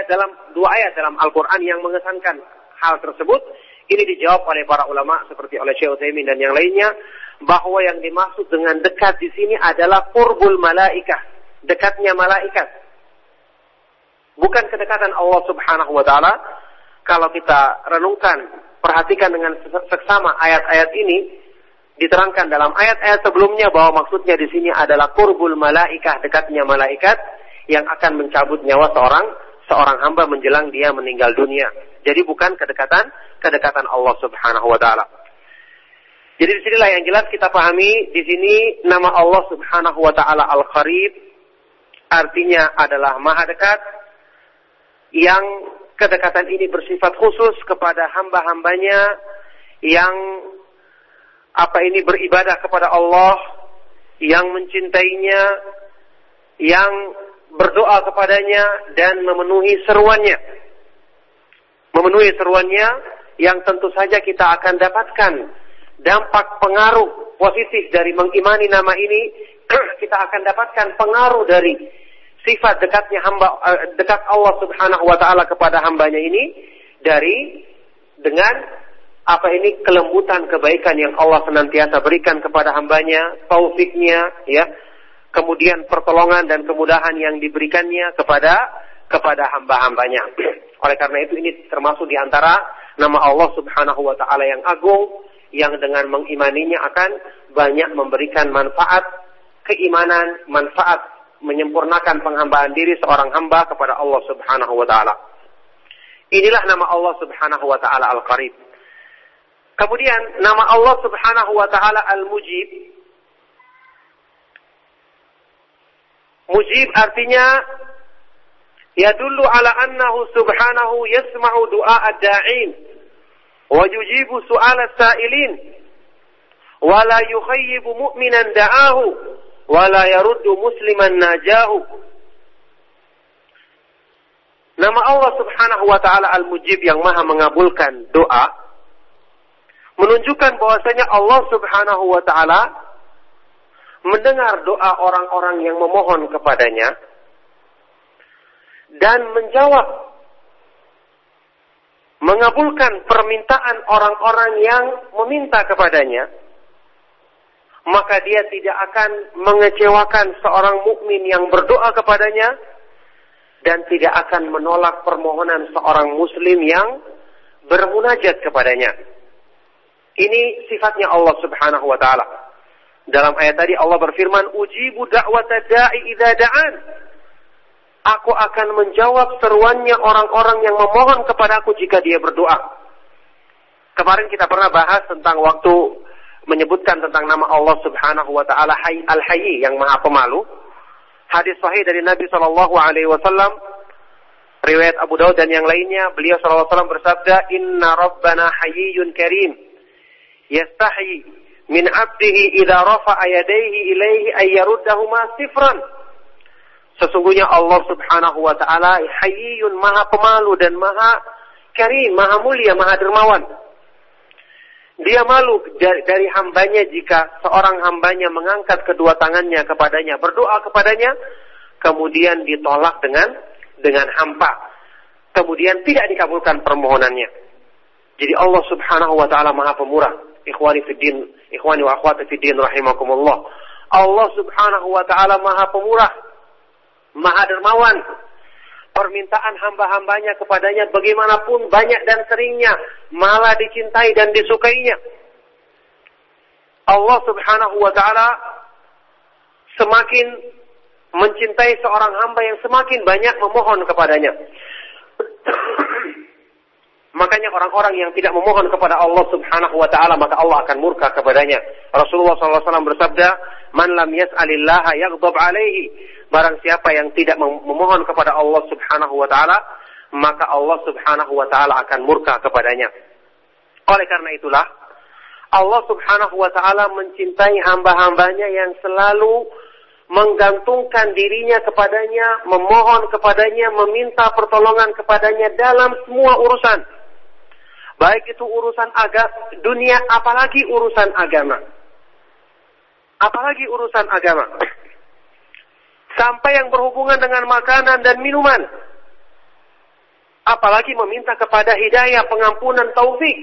dalam dua ayat dalam Al-Qur'an yang mengesankan hal tersebut, ini dijawab oleh para ulama seperti oleh Syaikh Utsaimin dan yang lainnya bahwa yang dimaksud dengan dekat di sini adalah qurbul malaikah, dekatnya malaikat. Bukan kedekatan Allah Subhanahu wa taala. Kalau kita renungkan, perhatikan dengan seksama ayat-ayat ini, diterangkan dalam ayat-ayat sebelumnya bahwa maksudnya di sini adalah qurbul malaikah, dekatnya malaikat yang akan mencabut nyawa seorang hamba menjelang dia meninggal dunia. Jadi bukan kedekatan Allah Subhanahu wa taala. Jadi di sinilah yang jelas kita pahami di sini nama Allah Subhanahu wa taala Al Qoriib, artinya adalah Maha Dekat, yang kedekatan ini bersifat khusus kepada hamba-hambanya yang beribadah kepada Allah, yang mencintainya, yang berdoa kepadanya dan memenuhi seruannya yang tentu saja kita akan dapatkan dampak pengaruh positif dari mengimani nama ini. Kita akan dapatkan pengaruh dari sifat dekat Allah Subhanahu wa taala kepada hambanya ini dengan kelembutan kebaikan yang Allah senantiasa berikan kepada hambanya, taufiknya, ya, kemudian pertolongan dan kemudahan yang diberikannya kepada hamba-hambanya. Oleh karena itu ini termasuk di antara nama Allah Subhanahu wa taala yang agung, yang dengan mengimaninya akan banyak memberikan manfaat keimanan, manfaat menyempurnakan penghambaan diri seorang hamba kepada Allah Subhanahu wa taala. Inilah nama Allah Subhanahu wa taala Al Qoriib. Kemudian nama Allah Subhanahu wa taala Al Mujib. Mujib artinya yadullu ala annahu subhanahu yasma'u du'a ad-da'in wa yujibu su'al as-sa'ilin wa la yukhayyibu mu'minan da'ahu wala yaruddu musliman najahu. Nama Allah Subhanahu wa taala Al-Mujib yang Maha mengabulkan doa menunjukkan bahwasanya Allah Subhanahu wa taala mendengar doa orang-orang yang memohon kepadanya dan menjawab, mengabulkan permintaan orang-orang yang meminta kepadanya. Maka dia tidak akan mengecewakan seorang mukmin yang berdoa kepadanya dan tidak akan menolak permohonan seorang muslim yang bermunajat kepadanya. Ini sifatnya Allah Subhanahu wa taala. Dalam ayat tadi Allah berfirman, "Ujibu da'wata da'i idza da'an." Aku akan menjawab seruannya orang-orang yang memohon kepadaku jika dia berdoa. Kemarin kita pernah bahas tentang waktu menyebutkan tentang nama Allah Subhanahu wa taala Al-Hayy yang Maha Pemalu. Hadis sahih dari Nabi sallallahu alaihi wasallam riwayat Abu Dawud dan yang lainnya, beliau sallallahu alaihi wasallam bersabda, "Inna rabbana hayyun karim yastahi min 'abdihi idza rafa'a yadayhi ilaihi ay yaruddahuma sifran." Sesungguhnya Allah Subhanahu wa taala Hayyun Maha Pemalu dan Maha Karim, Maha Mulia, Maha Dermawan. Dia malu dari hambanya jika seorang hambanya mengangkat kedua tangannya kepadanya, berdoa kepadanya, kemudian ditolak dengan hampa, kemudian tidak dikabulkan permohonannya. Jadi Allah Subhanahu wa taala Maha Pemurah. Ikhwani wa akhwati fi din rahimakumullah. Allah Subhanahu wa taala Maha Pemurah, Maha Dermawan. Permintaan hamba-hambanya kepadanya bagaimanapun banyak dan seringnya, malah dicintai dan disukainya. Allah Subhanahu wa taala semakin mencintai seorang hamba yang semakin banyak memohon kepadanya. Makanya orang-orang yang tidak memohon kepada Allah Subhanahu wa taala, maka Allah akan murka kepadanya. Rasulullah sallallahu alaihi wasallam bersabda, "Man lam yas'alillaha yaghdab alaihi." Barang siapa yang tidak memohon kepada Allah subhanahu wa ta'ala, maka Allah subhanahu wa ta'ala akan murka kepadanya. Oleh karena itulah, Allah subhanahu wa ta'ala mencintai hamba-hambanya yang selalu menggantungkan dirinya kepadanya, memohon kepadanya, meminta pertolongan kepadanya dalam semua urusan. Baik itu urusan dunia, apalagi urusan agama. Apalagi urusan agama. Sampai yang berhubungan dengan makanan dan minuman. Apalagi meminta kepada hidayah, pengampunan, taufik,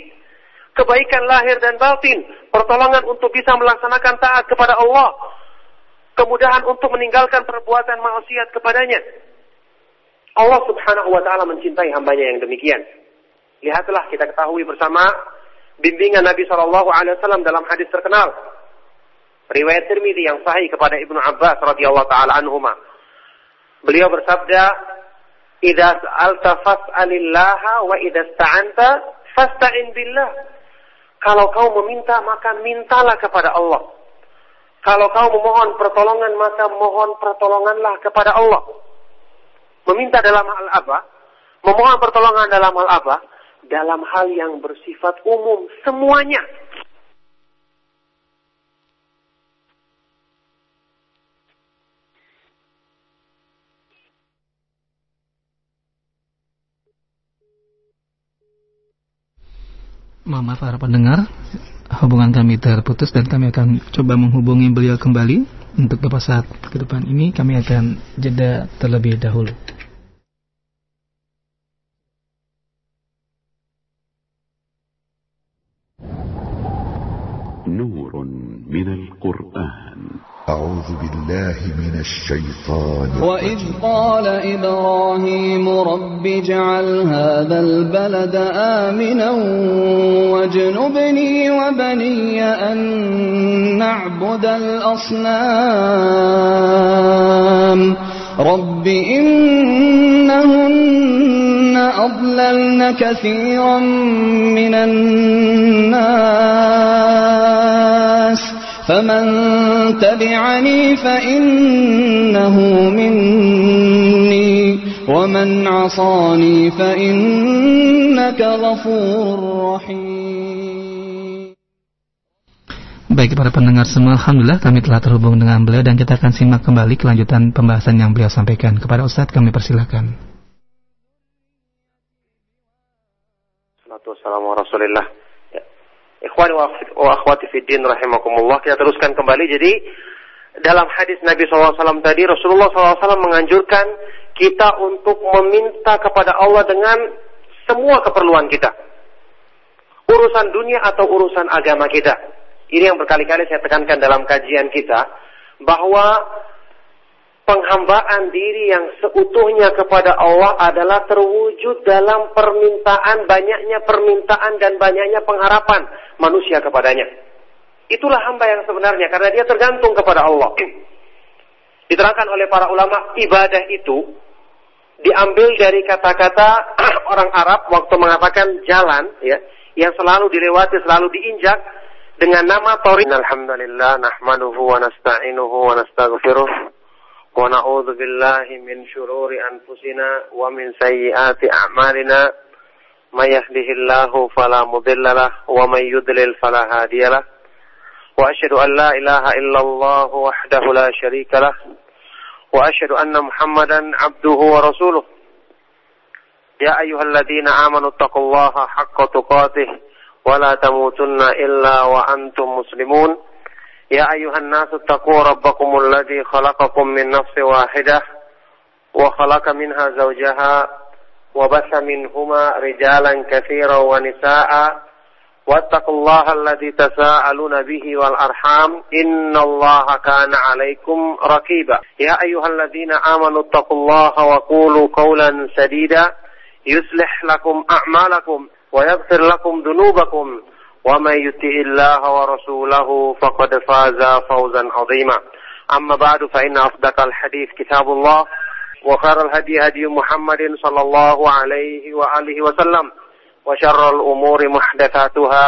kebaikan lahir dan batin, pertolongan untuk bisa melaksanakan taat kepada Allah, kemudahan untuk meninggalkan perbuatan maksiat kepadanya. Allah subhanahu wa ta'ala mencintai hambanya yang demikian. Lihatlah, kita ketahui bersama bimbingan Nabi SAW dalam hadis terkenal riwayat Tirmidzi yang sahih kepada Ibnu Abbas radhiyallahu taala anhuma. Beliau bersabda, "Idza sa'alta fas'alillaha wa idza ista'anta fasta'in billah." Kalau kau meminta, maka mintalah kepada Allah. Kalau kau memohon pertolongan, maka mohon pertolonganlah kepada Allah. Meminta dalam hal apa? Memohon pertolongan dalam hal apa? Dalam hal yang bersifat umum, semuanya. Mama para pendengar, hubungan kami terputus dan kami akan coba menghubungi beliau kembali. Untuk beberapa saat ke depan ini kami akan jeda terlebih dahulu. Nurun minal Qur'an. أعوذ بالله من الشيطان. وإذ قال إبراهيم رب اجعل هذا البلد آمنا واجنبني وبني أن نعبد الأصنام رب إنهن أضللن كثيرا من الناس فمن تبعني فإنه مني ومن عصاني فإنك غفور رحيم. Baik para pendengar semua, alhamdulillah kami telah terhubung dengan beliau dan kita akan simak kembali kelanjutan pembahasan yang beliau sampaikan. Kepada Ustadz kami persilakan. Assalamualaikum warahmatullahi wabarakatuh. Ikhwani wa akhwati fi din rahimakumullah. Kita teruskan kembali. Jadi dalam hadis Nabi SAW tadi, Rasulullah SAW menganjurkan kita untuk meminta kepada Allah dengan semua keperluan kita, urusan dunia atau urusan agama kita. Ini yang berkali-kali saya tekankan dalam kajian kita, bahwa penghambaan diri yang seutuhnya kepada Allah adalah terwujud dalam permintaan, banyaknya permintaan dan banyaknya pengharapan manusia kepadanya. Itulah hamba yang sebenarnya, karena dia tergantung kepada Allah. Diterangkan oleh para ulama, ibadah itu diambil dari kata-kata orang Arab waktu mengatakan jalan, ya, yang selalu dilewati, selalu diinjak dengan nama Tariq. Alhamdulillah, nahmaduhu wa nasta'inuhu wa nastaghfiruh wa na'udzu billahi min syururi anfusina wa min sayyiati a'malina may yahdihillahu fala mudhillalah wa may yudlil fala hadiyalah wa asyhadu an la ilaha illallah wahdahu la syarikalah wa asyhadu anna muhammadan 'abduhu wa rasuluh ya ayyuhalladzina amanu taqullaha haqqa tuqatih wa la tamutunna illa wa antum muslimun. يا أيها الناس اتقوا ربكم الذي خلقكم من نفس واحدة وخلق منها زوجها وبث منهما رجالا كثيرا ونساء واتقوا الله الذي تساءلون به والأرحام إن الله كان عليكم رقيبا. يا أيها الذين آمنوا اتقوا الله وقولوا قولا سديدا يصلح لكم أعمالكم ويغفر لكم ذنوبكم وَمَنْ يُطِعِ اللَّهَ وَرَسُولَهُ فَقَدْ فَازَ فَوْزًا عَظِيمًا. أَمَّا بَعْدُ فَإِنَّ أَصْدَقَ الْحَدِيثِ كِتَابُ اللَّهِ وَخَيْرَ الْهَدْيِ هَدْيُ مُحَمَّدٍ صَلَّى اللَّهُ عَلَيْهِ وَآلِهِ وَسَلَّمَ وَشَرَّ الْأُمُورِ مُحْدَثَاتُهَا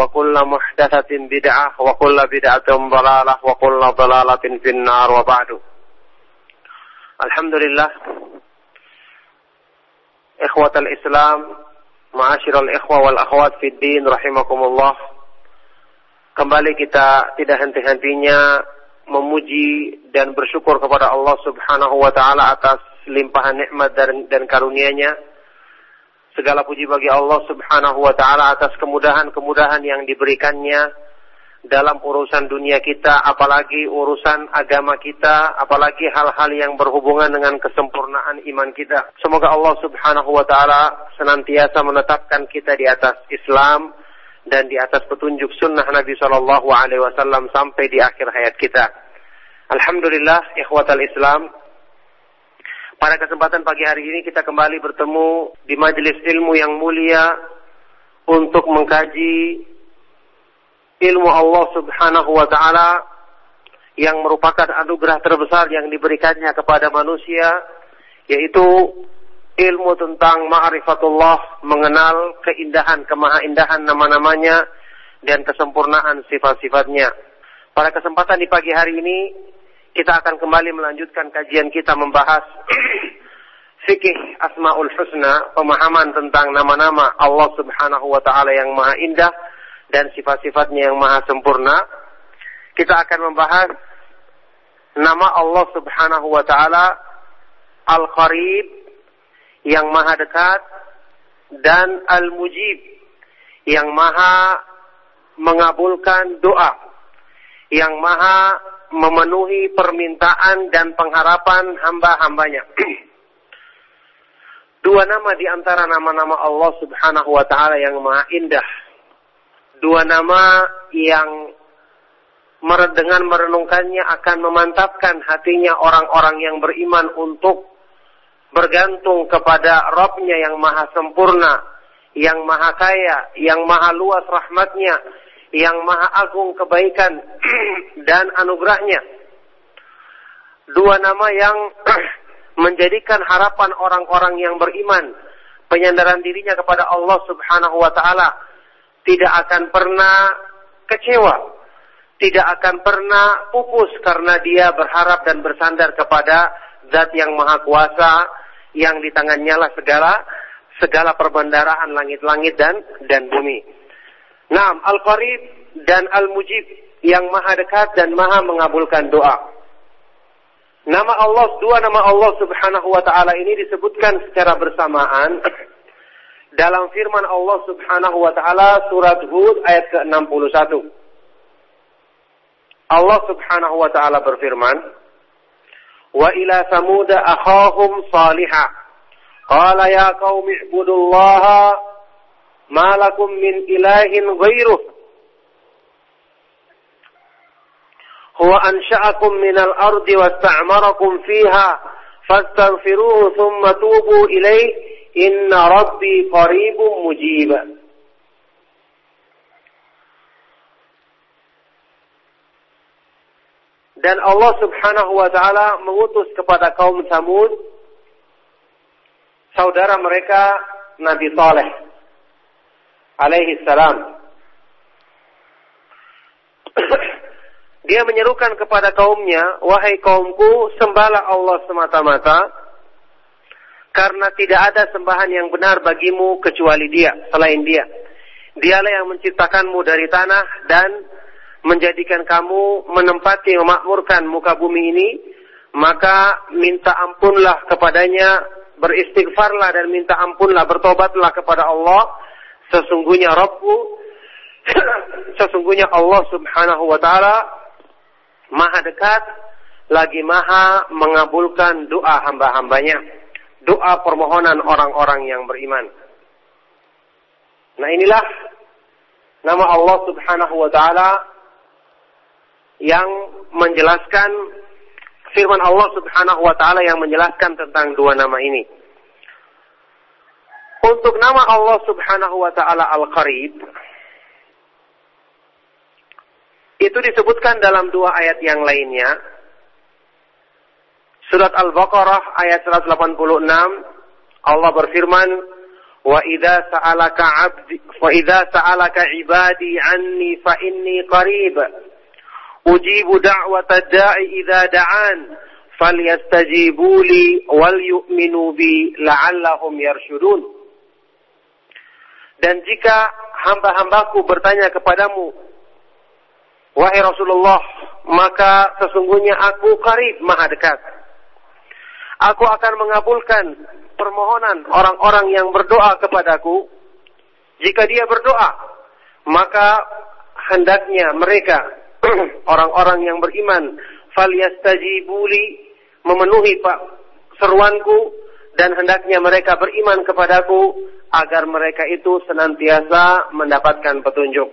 وَكُلُّ مُحْدَثَةٍ بِدْعَةٌ وَكُلُّ بِدْعَةٍ ضَلَالَةٌ وَكُلُّ ضَلَالَةٍ فِي النَّارِ. وَبَعْدُ Alhamdulillah, ikhwatal Islam, ma'asyiral ikhwa wal akhwat fid din rahimakumullah. Kembali kita tidak henti-hentinya memuji dan bersyukur kepada Allah Subhanahu wa taala atas limpahan nikmat dan karunia-Nya. Segala puji bagi Allah Subhanahu wa taala atas kemudahan-kemudahan yang diberikannya dalam urusan dunia kita, apalagi urusan agama kita, apalagi hal-hal yang berhubungan dengan kesempurnaan iman kita. Semoga Allah Subhanahu wa taala senantiasa menetapkan kita di atas Islam dan di atas petunjuk sunnah Nabi sallallahu alaihi wasallam sampai di akhir hayat kita. Alhamdulillah, ikhwatal Islam. Pada kesempatan pagi hari ini kita kembali bertemu di majelis ilmu yang mulia untuk mengkaji ilmu Allah Subhanahu wa taala yang merupakan anugerah terbesar yang diberikannya kepada manusia, yaitu ilmu tentang ma'rifatullah, mengenal keindahan, kemahaindahan nama-namanya dan kesempurnaan sifat-sifatnya. Pada kesempatan di pagi hari ini kita akan kembali melanjutkan kajian kita membahas fikih Asmaul Husna, pemahaman tentang nama-nama Allah Subhanahu wa taala yang maha indah dan sifat-sifatnya yang maha sempurna. Kita akan membahas nama Allah Subhanahu wa taala Al Qoriib, yang maha dekat, dan Al Mujiib, yang maha mengabulkan doa, yang maha memenuhi permintaan dan pengharapan hamba-hambanya. Dua nama di antara nama-nama Allah Subhanahu wa taala yang maha indah, dua nama yang dengan merenungkannya akan memantapkan hatinya orang-orang yang beriman untuk bergantung kepada Rabb-Nya yang maha sempurna, yang maha kaya, yang maha luas rahmat-Nya, yang maha agung kebaikan dan anugerah-Nya. Dua nama yang menjadikan harapan orang-orang yang beriman, penyandaran dirinya kepada Allah Subhanahu wa taala, tidak akan pernah kecewa, tidak akan pernah pupus karena dia berharap dan bersandar kepada Zat yang Maha Kuasa, yang di tangannya lah segala perbendaharaan langit-langit dan bumi. Naam, Al-Qoriib dan Al-Mujib, yang Maha dekat dan Maha mengabulkan doa. Dua nama Allah Subhanahu wa taala ini disebutkan secara bersamaan dalam firman Allah Subhanahu wa taala surat Hud ayat ke-61. Allah Subhanahu wa taala berfirman, "Wa ila Samud akhahum Salihah. Qala ya qaumi ibudullaha ma lakum min ilahin ghairuh. Huwa ansha'akum minal ardi wasta'marakum fiha fastaghfiruhu thumma tubu ilayhi." Inna Rabbi qaribun mujib. Dan Allah Subhanahu wa taala mengutus kepada kaum Samud saudara mereka Nabi Saleh alaihi salam. Dia menyerukan kepada kaumnya, "Wahai kaumku, sembahlah Allah semata-mata, karena tidak ada sembahan yang benar bagimu kecuali Dia, selain Dia. Dialah yang menciptakanmu dari tanah dan menjadikan kamu menempati memakmurkan muka bumi ini, maka minta ampunlah kepadanya, beristighfarlah dan minta ampunlah, bertobatlah kepada Allah, sesungguhnya Rabbmu, sesungguhnya Allah Subhanahu wa taala maha dekat lagi maha mengabulkan doa hamba-hambanya." Doa permohonan orang-orang yang beriman. Nah, inilah nama Allah Subhanahu wa taala yang menjelaskan firman Allah Subhanahu wa taala yang menjelaskan tentang dua nama ini. Untuk nama Allah Subhanahu wa taala Al-Qoriib, itu disebutkan dalam dua ayat yang lainnya. Surat Al-Baqarah ayat 186, Allah berfirman, "Wa idza sa'alaka 'ibadi 'anni fa inni qarib. Ujibu da'wata da'i idza da'an فَلْيَسْتَجِيبُوا لِي وَلْيُؤْمِنُوا بِي لَعَلَّهُمْ يَرْشُدُونَ. Dan jika hamba-hambaku bertanya kepadamu, wahai Rasulullah, maka sesungguhnya aku qarib, maha dekat. Aku akan mengabulkan permohonan orang-orang yang berdoa kepadaku. Jika dia berdoa, maka hendaknya mereka, orang-orang yang beriman, فَلْيَسْتَجِيبُوا لِي, memenuhi seruanku, dan hendaknya mereka beriman kepadaku, agar mereka itu senantiasa mendapatkan petunjuk.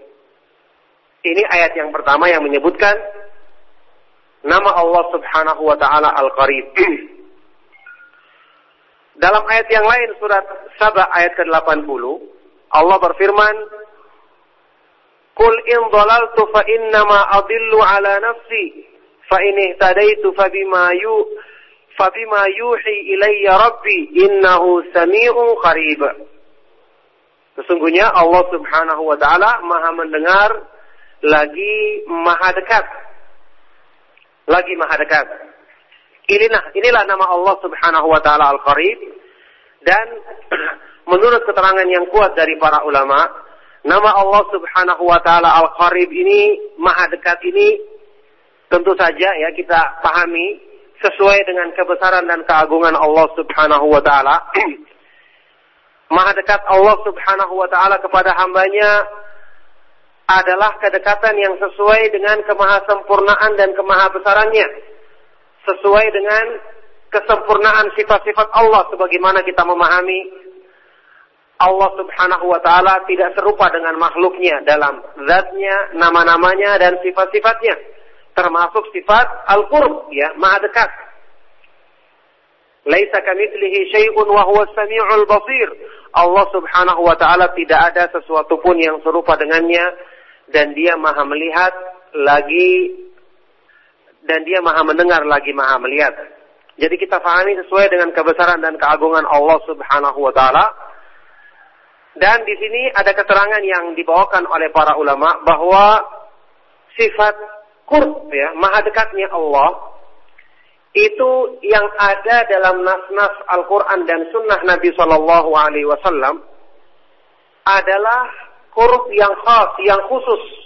Ini ayat yang pertama yang menyebutkan nama Allah Subhanahu wa ta'ala Al Qoriib. Dalam ayat yang lain, surat Saba ayat ke-80, Allah berfirman, "Qul in dhalaltu fa innama adillu ala nafsi, fa in ihtadaitu fa bima yuhi ilayya rabbi innahu sami'un qarib." Sesungguhnya Allah Subhanahu wa ta'ala Maha mendengar lagi Maha dekat. Lagi Maha dekat. Inilah nama Allah Subhanahu wa ta'ala Al-Qoriib. Dan menurut keterangan yang kuat dari para ulama, nama Allah Subhanahu wa ta'ala Al-Qoriib ini, Maha dekat ini, tentu saja ya kita pahami sesuai dengan kebesaran dan keagungan Allah Subhanahu wa ta'ala. Maha dekat Allah Subhanahu wa ta'ala kepada hambanya adalah kedekatan yang sesuai dengan kemahasempurnaan dan kemahabesarannya, sesuai dengan kesempurnaan sifat-sifat Allah sebagaimana kita memahami Allah Subhanahu wa ta'ala tidak serupa dengan makhluknya dalam zatnya, nama-namanya, dan sifat-sifatnya, termasuk sifat Al-Qurb, ya, Maha dekat. Laisa kamitslihi syai'un wa huwa as-sami'ul basir. Allah Subhanahu wa ta'ala tidak ada sesuatu pun yang serupa dengannya, dan dia Maha melihat lagi, dan dia Maha mendengar lagi Maha melihat. Jadi kita fahami sesuai dengan kebesaran dan keagungan Allah Subhanahu wa ta'ala. Dan di sini ada keterangan yang dibawakan oleh para ulama bahwa sifat qurb, ya, Maha dekatnya Allah, itu yang ada dalam nas-nas Al-Quran dan Sunnah Nabi SAW adalah qurb yang khas, yang khusus.